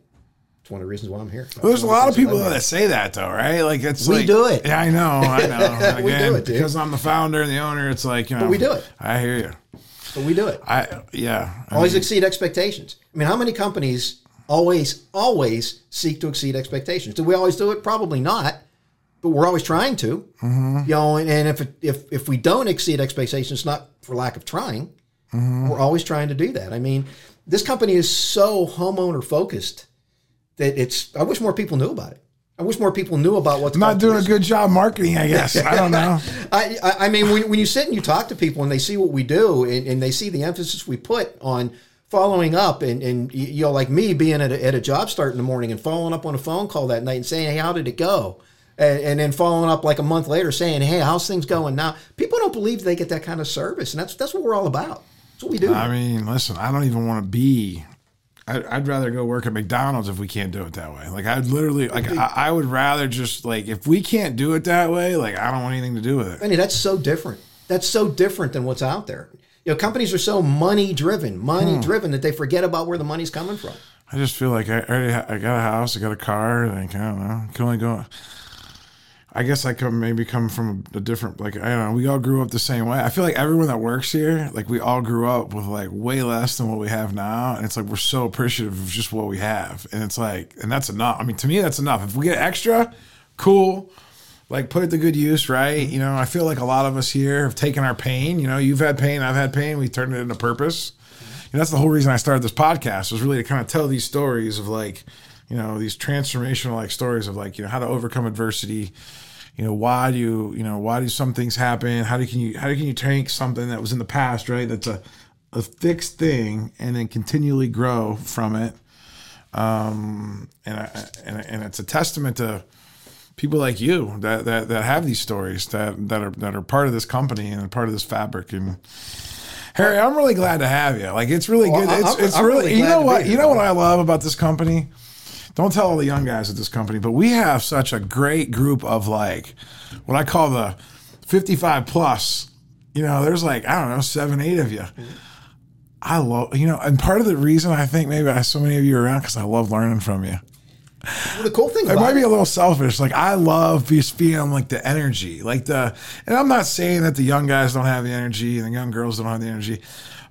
It's one of the reasons why I'm here. Well, there's a lot of people that say that, though, right? Like it's we do it. Yeah, I know. We do it, dude. Because I'm the founder and the owner. It's like, but we do it. I hear you. But we do it. I always exceed expectations. I mean, how many companies always seek to exceed expectations? Do we always do it? Probably not. But we're always trying to, and if we don't exceed expectations, it's not for lack of trying. We're always trying to do that. I mean, this company is so homeowner focused that I wish more people knew about it. I wish more people knew about what the company is. Not doing a good job marketing, I guess. I don't know. I mean, when you sit and you talk to people and they see what we do and they see the emphasis we put on following up and like me being at a job start in the morning and following up on a phone call that night and saying, hey, how did it go? And then following up like a month later saying, hey, how's things going now? People don't believe they get that kind of service. And that's what we're all about. That's what we do. I mean, listen, I don't even want to be, I'd rather go work at McDonald's if we can't do it that way. Like I'd literally, like I would rather just like, if we can't do it that way, like I don't want anything to do with it. I mean, that's so different. That's so different than what's out there. Companies are so money driven that they forget about where the money's coming from. I just feel like I already I got a house, I got a car, like, I don't know, can only go... I guess I come from a different, like, I don't know, we all grew up the same way. I feel like everyone that works here, like, we all grew up with, like, way less than what we have now. And it's like, we're so appreciative of just what we have. And it's like, and that's enough. I mean, to me, that's enough. If we get extra, cool. Like, put it to good use, right? I feel like a lot of us here have taken our pain. You've had pain, I've had pain. We turned it into purpose. And that's the whole reason I started this podcast, was really to kind of tell these stories of, like, these transformational, like, stories of, like, how to overcome adversity. Why do some things happen? How can you take something that was in the past, right? That's a fixed thing, and then continually grow from it. And it's a testament to people like you that have these stories that are part of this company and part of this fabric. And Harry, I'm really glad to have you. Like, it's really good. I'm really what I love about this company. Don't tell all the young guys at this company, but we have such a great group of, like, what I call the 55 plus. There's, like, I don't know, 7, 8 of you. I love, and part of the reason I think maybe I have so many of you around because I love learning from you. Well, the cool thing, I might be a little selfish. Like, I love just feeling like the energy, and I'm not saying that the young guys don't have the energy and the young girls don't have the energy.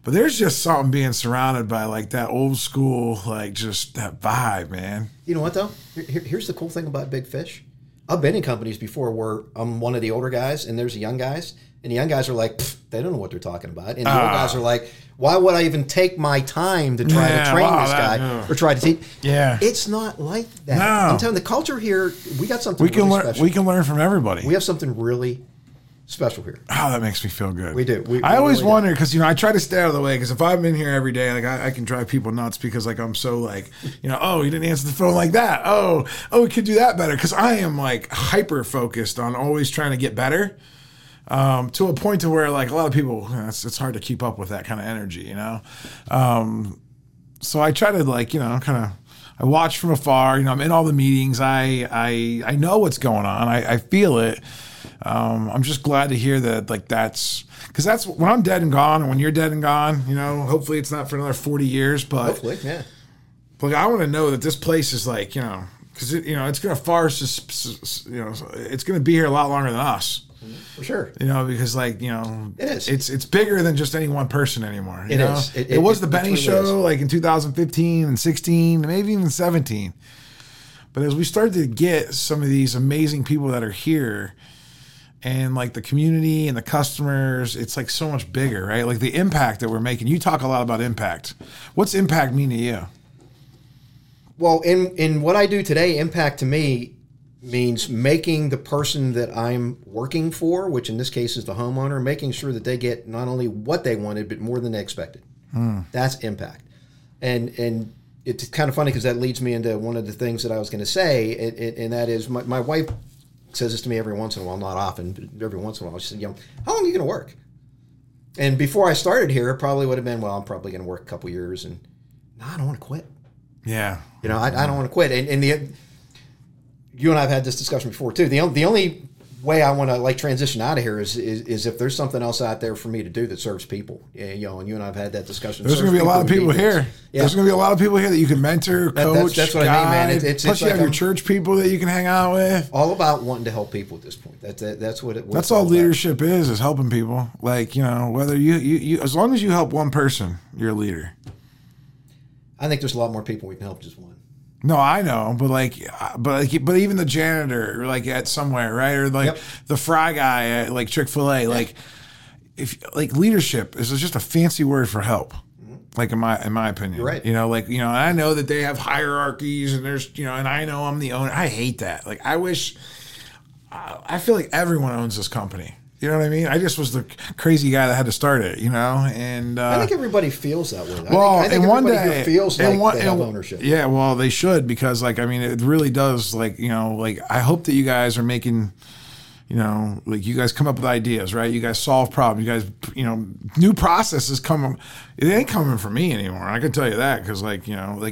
But there's just something being surrounded by, like, that old school, like, just that vibe, man. You know what, though? Here's the cool thing about Big Fish. I've been in companies before where I'm one of the older guys and there's the young guys. And the young guys are like, they don't know what they're talking about. And the old guys are like, why would I even take my time to try to train this guy or try to teach? Yeah. It's not like that. No. I'm telling you, the culture here, we got something special. We can learn from everybody. We have something really special here. Oh, that makes me feel good. We do. I always wonder because, I try to stay out of the way because if I'm in here every day, like I can drive people nuts because, like, I'm so, like, oh, you didn't answer the phone like that. Oh, we could do that better because I am, like, hyper focused on always trying to get better to a point to where, like, a lot of people, it's hard to keep up with that kind of energy, So I try to, like, kind of. I watch from afar. I'm in all the meetings. I know what's going on. I feel it. I'm just glad to hear that, like, because that's when I'm dead and gone and when you're dead and gone, hopefully it's not for another 40 years, but hopefully, yeah. But I want to know that this place is, like, because it's going to far, it's going to be here a lot longer than us. For sure. Because it is. It's bigger than just any one person anymore. It is. It was the Benny Show is. Like in 2015 and 16, maybe even 17. But as we started to get some of these amazing people that are here and like the community and the customers, it's like so much bigger, right? Like the impact that we're making. You talk a lot about impact. What's impact mean to you? Well, in what I do today, impact to me means making the person that I'm working for, which in this case is the homeowner, making sure that they get not only what they wanted, but more than they expected. That's impact. And it's kind of funny because that leads me into one of the things that I was going to say, and that is my wife says this to me every once in a while, not often, but every once in a while. She said, how long are you going to work? And before I started here, it probably would have been, I'm probably going to work a couple years, and I don't want to quit. Yeah. I don't want to quit. And you and I have had this discussion before too. The only way I want to transition out of here is if there's something else out there for me to do that serves people. And you and I have had that discussion. There's going to be a lot of people here. Yeah. There's going to be a lot of people here that you can mentor, coach, that's what guide. I mean, man. Plus you have your church people that you can hang out with. All about wanting to help people at this point. That's what it. That's all leadership about. Is helping people. Whether you as long as you help one person, you're a leader. I think there's a lot more people we can help just one. No, I know, but even the janitor, at somewhere, right? Or the fry guy at Chick-fil-A, if leadership is just a fancy word for help. In my opinion, you're right. I know that they have hierarchies and there's, and I know I'm the owner. I hate that. I feel like everyone owns this company. You know what I mean? I just was the crazy guy that had to start it, and I think everybody feels that way. I think everybody here feels they have ownership. Yeah, well, they should because, it really does, I hope that you guys are making, you guys come up with ideas, right? You guys solve problems. You guys, new processes come. It ain't coming from me anymore. I can tell you that because,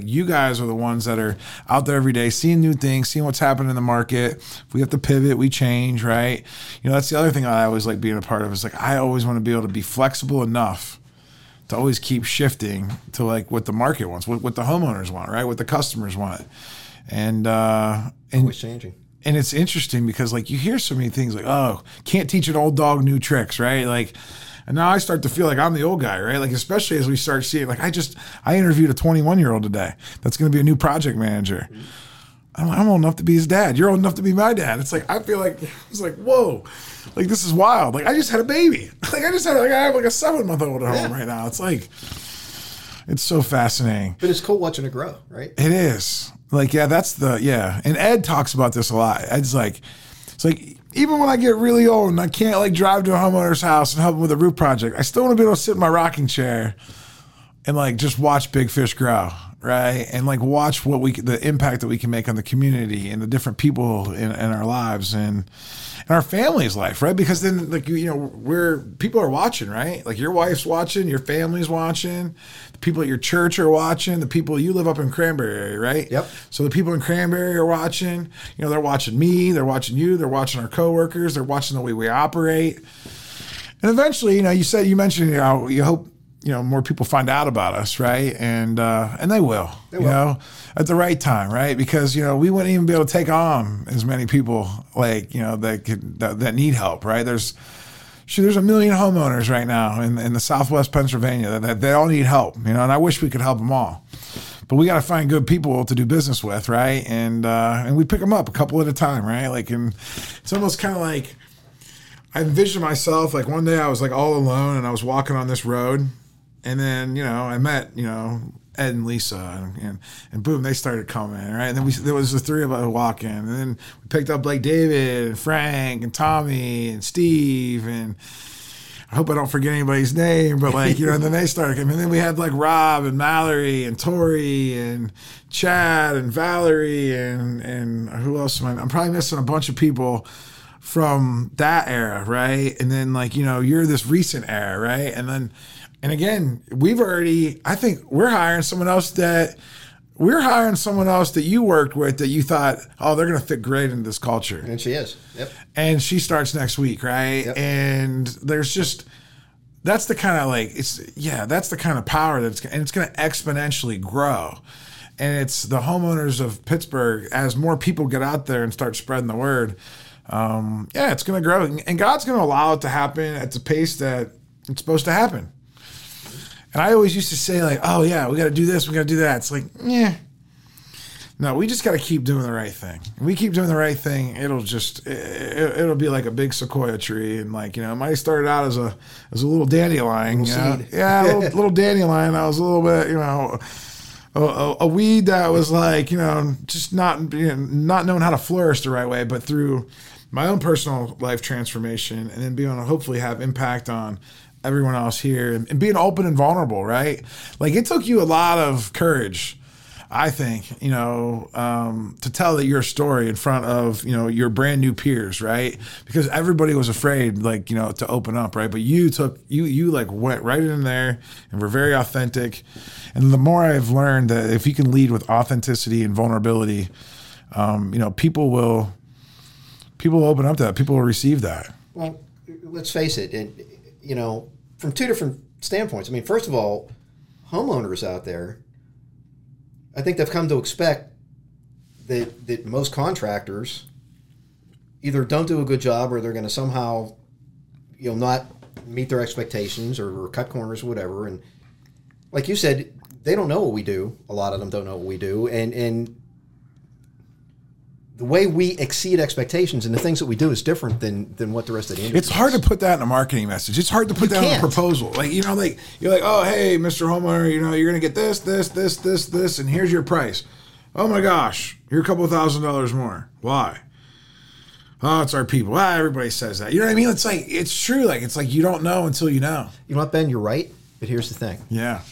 you guys are the ones that are out there every day seeing new things, seeing what's happening in the market. If we have to pivot, we change, right? That's the other thing I always like being a part of is I always want to be able to be flexible enough to always keep shifting to what the market wants, what the homeowners want, right? What the customers want. And always changing. And it's interesting because you hear so many things can't teach an old dog new tricks, right? And now I start to feel like I'm the old guy, right? Especially as we start seeing, I interviewed a 21-year-old today that's going to be a new project manager. I'm old enough to be his dad. You're old enough to be my dad. It's I feel whoa, this is wild. I just had a baby. I have a 7-month-old at home right now. It's so fascinating. But it's cool watching it grow, right? It is. And Ed talks about this a lot. Ed's even when I get really old and I can't drive to a homeowner's house and help them with a roof project, I still want to be able to sit in my rocking chair and just watch big fish grow, right? And watch the impact that we can make on the community and the different people in our lives and our family's life, right? Because then people are watching, right? Your wife's watching, your family's watching, the people at your church are watching, the people you live up in Cranberry, right? Yep. So the people in Cranberry are watching, they're watching me, they're watching you, they're watching our coworkers, they're watching the way we operate. And eventually, you mentioned you hope more people find out about us, right? And they will, at the right time, right? Because we wouldn't even be able to take on as many people that need help, right? There's 1 million homeowners right now in the Southwest Pennsylvania that they all need help, and I wish we could help them all, but we got to find good people to do business with, right? And we pick them up a couple at a time, right? And it's almost kind of I envisioned myself one day I was all alone and I was walking on this road. And then, I met, Ed and Lisa and boom, they started coming, right? And then there was the three of us walking and then we picked up David and Frank and Tommy and Steve and I hope I don't forget anybody's name, but and then they started coming. And then we had Rob and Mallory and Tori and Chad and Valerie and who else am I? I'm probably missing a bunch of people from that era, right? And then you're this recent era, right? And again, we're hiring someone else that you worked with that you thought, oh, they're going to fit great into this culture. And she is. Yep. And she starts next week, right? Yep. And there's just, that's the kind of power and it's going to exponentially grow. And it's the homeowners of Pittsburgh, as more people get out there and start spreading the word, yeah, it's going to grow. And God's going to allow it to happen at the pace that it's supposed to happen. And I always used to say, like, oh, yeah, we got to do this, we got to do that. It's like, yeah. No, we just got to keep doing the right thing. If we keep doing the right thing, it'll just, it'll be like a big sequoia tree. And, like, you know, it might start out as a little dandelion. Little seed. Yeah, a little dandelion. I was a little bit, you know, a weed that was, like, you know, just not knowing how to flourish the right way. But through my own personal life transformation, and then being able to hopefully have impact on everyone else here, and being open and vulnerable, right? Like, it took you a lot of courage, I think, you know, to tell your story in front of, you know, your brand new peers, right? Because everybody was afraid, like, you know, to open up, right? But you took, you like went right in there and were very authentic. And the more I've learned that if you can lead with authenticity and vulnerability, you know, people will open up to that. People will receive that. Well, let's face it. And, you know, from two different standpoints. I mean, first of all, homeowners out there, I think they've come to expect that most contractors either don't do a good job, or they're going to somehow, you know, not meet their expectations, or cut corners or whatever. And like you said, they don't know what we do. A lot of them don't know what we do. And the way we exceed expectations and the things that we do is different than what the rest of the industry is. It's hard to put that in a marketing message. It's hard to put that in a proposal. Like, you know, like, you're like, oh, hey, Mr. Homeowner, you know, you're going to get this, this, this, this, this, and here's your price. Oh, my gosh, you're a couple $1,000s more. Why? Oh, it's our people. Ah, everybody says that. You know what I mean? It's like, it's true. Like, it's like you don't know until you know. You know what, Ben? You're right, but here's the thing. Yeah.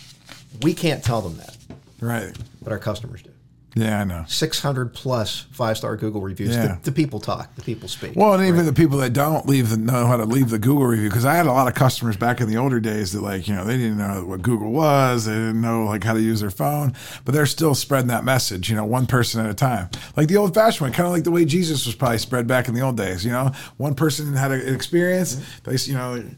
We can't tell them that. Right. But our customers do. Yeah, I know. 600 plus 5-star Google reviews. Yeah. The people talk. The people speak. Well, and even the people that don't know how to leave the Google review. Because I had a lot of customers back in the older days that, like, you know, they didn't know what Google was. They didn't know, like, how to use their phone. But they're still spreading that message, you know, one person at a time. Like the old-fashioned one, kind of like the way Jesus was probably spread back in the old days, you know. One person had an experience. Mm-hmm. They, you know...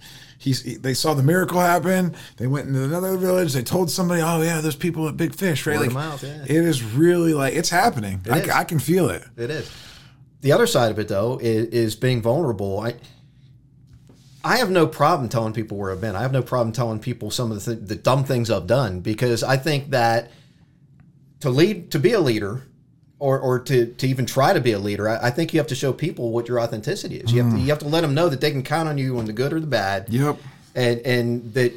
They saw the miracle happen. They went into another village. They told somebody, oh, yeah, there's people at Big Fish, right? Like, mouth, yeah. It is really like, it's happening. I can feel it. It is. The other side of it, though, is being vulnerable. I have no problem telling people where I've been. I have no problem telling people some of the dumb things I've done, because I think that to be a leader, or to even try to be a leader, I think you have to show people what your authenticity is. You have to let them know that they can count on you on the good or the bad. Yep. And that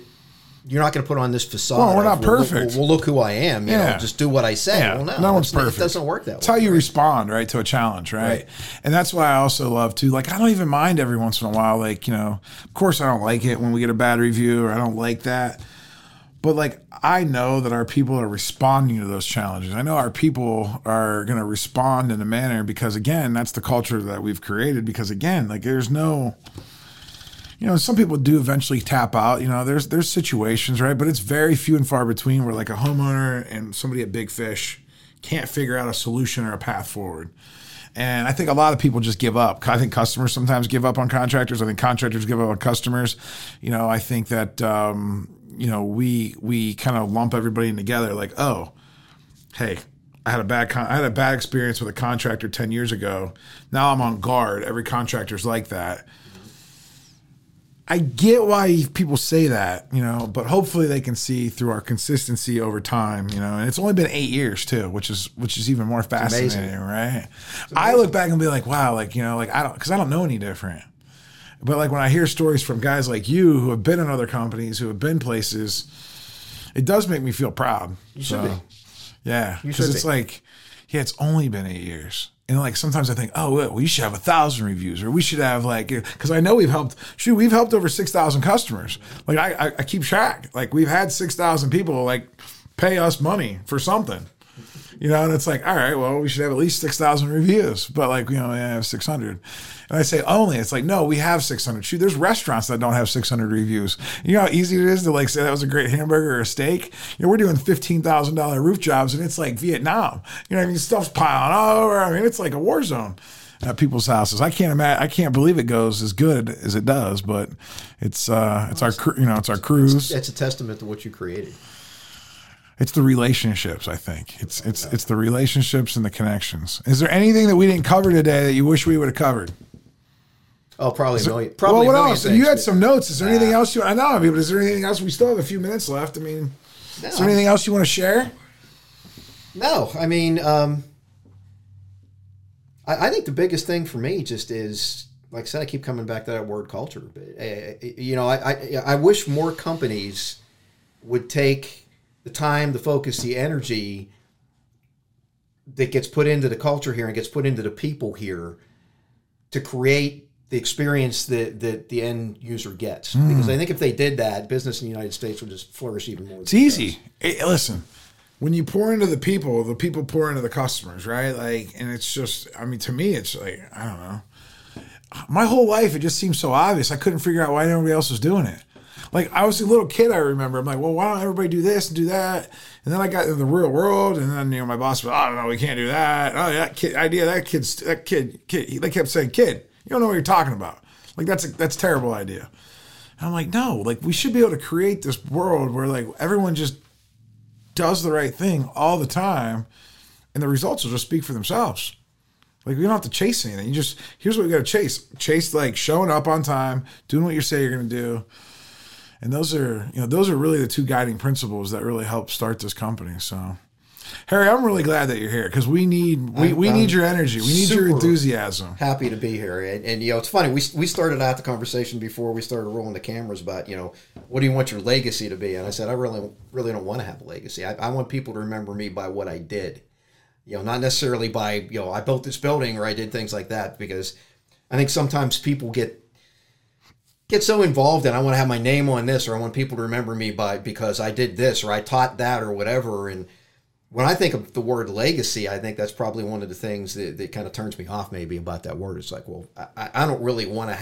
you're not going to put on this facade. Well, we're not perfect. We'll look who I am. You know, just do what I say. Yeah. Well, no one's perfect. It doesn't work that way. It's how you respond, right, to a challenge, right? And that's why I also love to, like, I don't even mind every once in a while, like, you know, of course I don't like it when we get a bad review, or I don't like that. But, like, I know that our people are responding to those challenges. I know our people are going to respond in a manner, because, again, that's the culture that we've created. Because, again, like, there's no, you know, some people do eventually tap out. You know, there's situations, right? But it's very few and far between where, like, a homeowner and somebody at Big Fish can't figure out a solution or a path forward. And I think a lot of people just give up. I think customers sometimes give up on contractors. I think contractors give up on customers. You know, I think that... you know, we kind of lump everybody in together, like, oh, hey, I had a bad experience with a contractor 10 years ago. Now I'm on guard. Every contractor's like that. I get why people say that, you know, but hopefully they can see through our consistency over time, you know, and it's only been 8 years too, which is even more fascinating, right? I look back and be like, wow, like, you know, like because I don't know any different. But, like, when I hear stories from guys like you who have been in other companies, who have been places, it does make me feel proud. You should be. Yeah. Because it's like, yeah, it's only been 8 years. And, like, sometimes I think, oh, we should have 1,000 reviews, or we should have, like, because I know we've helped over 6,000 customers. Like, I keep track. Like, we've had 6,000 people, like, pay us money for something. You know, and it's like, all right, well, we should have at least 6,000 reviews. But, like, you know, I have 600. And I say only. It's like, no, we have 600. Shoot, there's restaurants that don't have 600 reviews. You know how easy it is to, like, say that was a great hamburger or a steak? You know, we're doing $15,000 roof jobs, and it's like Vietnam. You know what I mean? Stuff's piling all over. I mean, it's like a war zone at people's houses. I can't believe it goes as good as it does, but it's our crews. It's a testament to what you created. It's the relationships, I think. It's the relationships and the connections. Is there anything that we didn't cover today that you wish we would have covered? Oh, probably a million. Probably well, what million else? Things, you had some notes. Is there anything else you? I know, I mean, but is there anything else? We still have a few minutes left. I mean, is there anything else you want to share? No, I mean, I think the biggest thing for me just is, like I said, I keep coming back to that word culture. You know, I wish more companies would take the time, the focus, the energy that gets put into the culture here and gets put into the people here to create the experience that the end user gets. Mm. Because I think if they did that, business in the United States would just flourish even more. It's easy. Hey, listen, when you pour into the people pour into the customers, right? Like, and it's just, I mean, to me, it's like, I don't know. My whole life, it just seems so obvious. I couldn't figure out why nobody else was doing it. Like, I was a little kid, I remember. I'm like, well, why don't everybody do this and do that? And then I got into the real world, and then, you know, my boss was, oh, no, we can't do that. Oh, that kid idea, that kid, they kept saying, kid, you don't know what you're talking about. Like, that's a terrible idea. And I'm like, no, like, we should be able to create this world where, like, everyone just does the right thing all the time, and the results will just speak for themselves. Like, we don't have to chase anything. You just, here's what we got to chase. Chase, like, showing up on time, doing what you say you're going to do. And those are really the two guiding principles that really helped start this company. So, Harry, I'm really glad that you're here because we need your energy. We need your enthusiasm. Happy to be here. And you know, it's funny. We started out the conversation before we started rolling the cameras about, you know, what do you want your legacy to be? And I said, I really don't want to have a legacy. I want people to remember me by what I did. You know, not necessarily by, you know, I built this building or I did things like that, because I think sometimes people get so involved in I want to have my name on this, or I want people to remember me by because I did this or I taught that or whatever. And when I think of the word legacy, I think that's probably one of the things that kind of turns me off maybe about that word. It's like, well, I don't want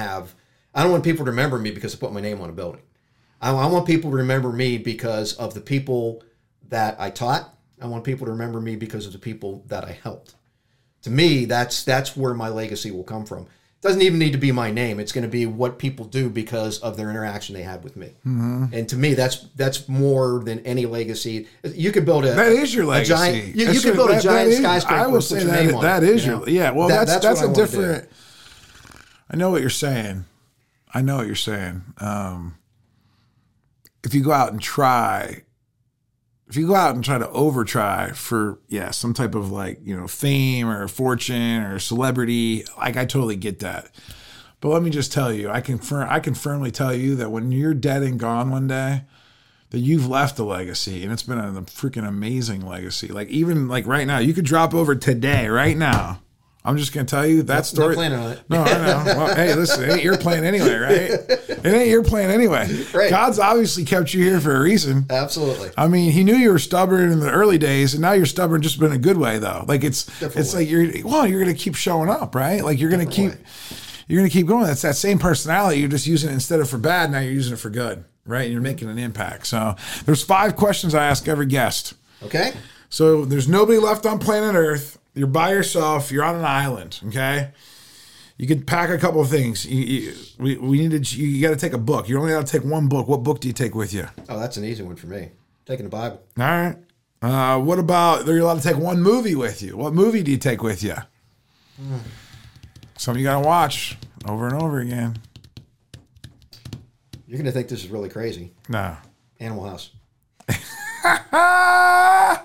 people to remember me because I put my name on a building. I want people to remember me because of the people that I taught. I want people to remember me because of the people that I helped. To me, that's where my legacy will come from. Doesn't even need to be my name. It's going to be what people do because of their interaction they had with me. Mm-hmm. And to me, that's more than any legacy. You could build that is your legacy. You could build a giant skyscraper. I will say that is your. Yeah. Well, that's a different. I know what you're saying. If you go out and try. If you go out and try to overtry for, some type of, like, you know, fame or fortune or celebrity, like, I totally get that. But let me just tell you, I can firmly tell you that when you're dead and gone one day, that you've left a legacy, and it's been a freaking amazing legacy. Like, even like right now, you could drop over today, right now. I'm just going to tell you that story. Not planning on it. No, I know. Well, hey, listen, it ain't your plan anyway, right? Right. God's obviously kept you here for a reason. Absolutely. I mean, he knew you were stubborn in the early days, and now you're stubborn just in a good way, though. Like, it's like you're going to keep showing up, right? Like, you're going to keep going. That's that same personality. You're just using it instead of for bad, now you're using it for good, right? And you're making an impact. So there's 5 questions I ask every guest. Okay. So there's nobody left on planet Earth. You're by yourself. You're on an island, okay? You could pack a couple of things. You got to take a book. You're only allowed to take one book. What book do you take with you? Oh, that's an easy one for me. Taking the Bible. All right. What about, you're allowed to take one movie with you. What movie do you take with you? Something you got to watch over and over again. You're going to think this is really crazy. No. Animal House.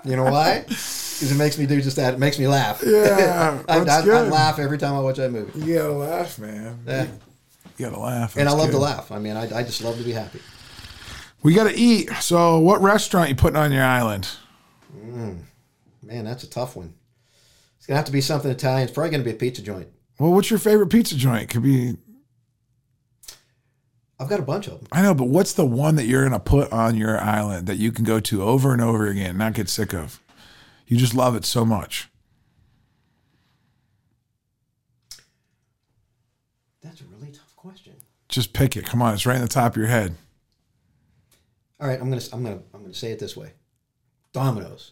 You know why? Because it makes me do just that. It makes me laugh. Yeah, I laugh every time I watch that movie. You gotta laugh, man. Yeah. You gotta laugh. And I love to laugh. I mean, I just love to be happy. We gotta eat. So, what restaurant are you putting on your island? Man, that's a tough one. It's gonna have to be something Italian. It's probably gonna be a pizza joint. Well, what's your favorite pizza joint? Could be. I've got a bunch of them. I know, but what's the one that you're gonna put on your island that you can go to over and over again and not get sick of? You just love it so much. That's a really tough question. Just pick it. Come on, it's right in the top of your head. All right, I'm gonna say it this way. Domino's.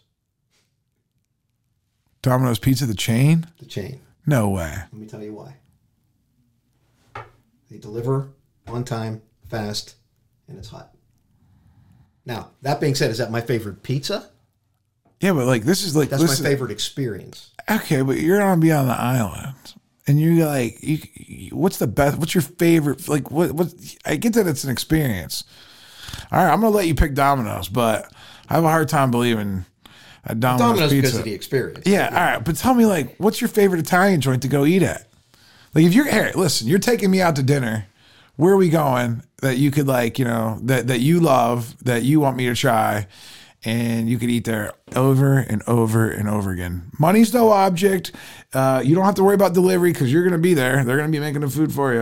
Domino's Pizza, the chain? The chain. No way. Let me tell you why. They deliver on time, fast, and it's hot. Now, that being said, is that my favorite pizza? Yeah, but like this is like that's listen, my favorite experience. Okay, but you're on Beyond the Island, and you're like, you, what's the best? What's your favorite? Like, what? I get that it's an experience. All right, I'm gonna let you pick Domino's, but I have a hard time believing a Domino's pizza. Because of the experience. Yeah, all right, but tell me, like, what's your favorite Italian joint to go eat at? Like, if you're here, listen, you're taking me out to dinner. Where are we going that you could like, you know, that you love, that you want me to try, and you could eat there over and over and over again? Money's no object. You don't have to worry about delivery because you're going to be there. They're going to be making the food for you.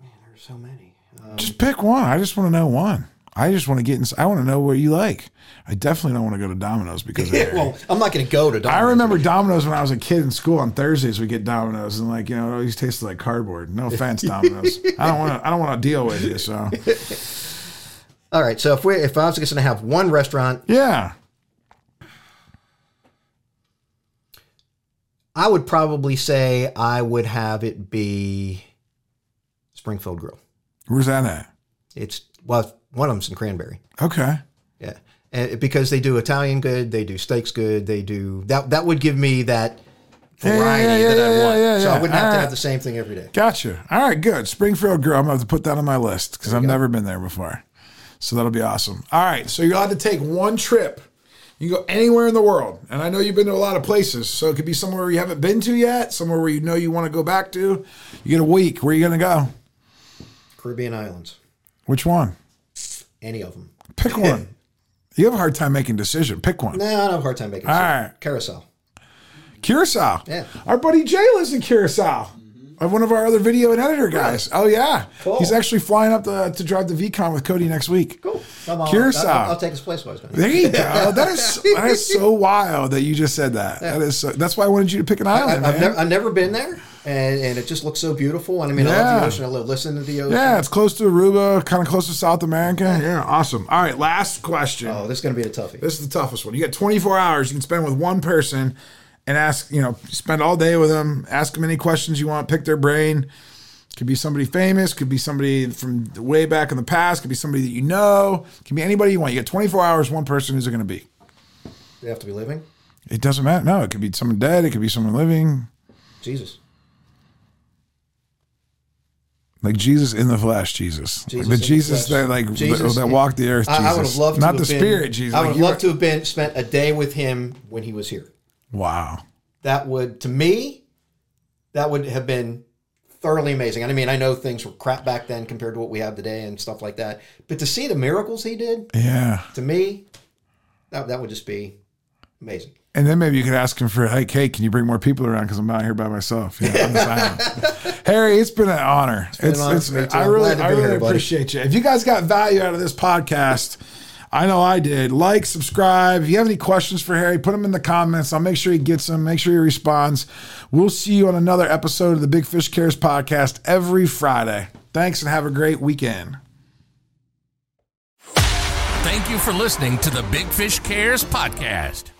Man, there's so many. Just pick one. I just want to know one. I just want to get in. I want to know what you like. I definitely don't want to go to Domino's because yeah, well, I'm not going to go to Domino's. I remember Domino's when I was a kid in school. On Thursdays we get Domino's and like, you know, it always tasted like cardboard. No offense, Domino's. I don't want to deal with you. So, all right. So if I was going to have one restaurant, yeah, I would probably say I would have it be Springfield Grill. Where's that at? It's one of them's in Cranberry. Okay. Yeah. And because they do Italian good, they do steaks good, they do that would give me that variety that I want. So I wouldn't have to have the same thing every day. Gotcha. All right, good. Springfield Grill. I'm going to have to put that on my list because I've never been there before. So that'll be awesome. All right. So you'll have to take one trip. You can go anywhere in the world. And I know you've been to a lot of places. So it could be somewhere you haven't been to yet, somewhere where you know you want to go back to. You get a week. Where are you going to go? Caribbean islands. Which one? Any of them. Pick one. You have a hard time making a decision. Pick one. No, I don't have a hard time making a decision. All right. Curaçao. Yeah. Our buddy Jay lives in Curaçao. Mm-hmm. One of our other video and editor guys. Right. Oh, yeah. Cool. He's actually flying up to drive the VCon with Cody next week. Cool. Curaçao. I'll take his place. There you go. That is so wild that you just said that. Yeah. That's why I wanted you to pick an island. I've never been there. And it just looks so beautiful. And I mean, I love the ocean. I love listening to the ocean. Yeah, it's close to Aruba, kind of close to South America. Yeah, awesome. All right, last question. Oh, this is going to be a toughie. This is the toughest one. You got 24 hours you can spend with one person and ask, you know, spend all day with them, ask them any questions you want, pick their brain. Could be somebody famous, could be somebody from way back in the past, could be somebody that you know, could be anybody you want. You got 24 hours, one person. Who's it going to be? They have to be living? It doesn't matter. No, it could be someone dead, it could be someone living. Jesus. Like Jesus in the flesh, Jesus. Like the Jesus the that like Jesus, that walked the earth. Jesus. I would have loved to not have the been, spirit Jesus. I would have loved to have been spent a day with him when he was here. Wow, that would have been thoroughly amazing. I mean, I know things were crap back then compared to what we have today and stuff like that. But to see the miracles he did, yeah, to me, that would just be amazing. And then maybe you could ask him for, like, hey, can you bring more people around? Because I'm out here by myself. Yeah, on this island. Harry, it's been an honor. It's an honor for me too. I really appreciate you. If you guys got value out of this podcast, I know I did. Like, subscribe. If you have any questions for Harry, put them in the comments. I'll make sure he gets them. Make sure he responds. We'll see you on another episode of the Big Fish Cares podcast every Friday. Thanks and have a great weekend. Thank you for listening to the Big Fish Cares podcast.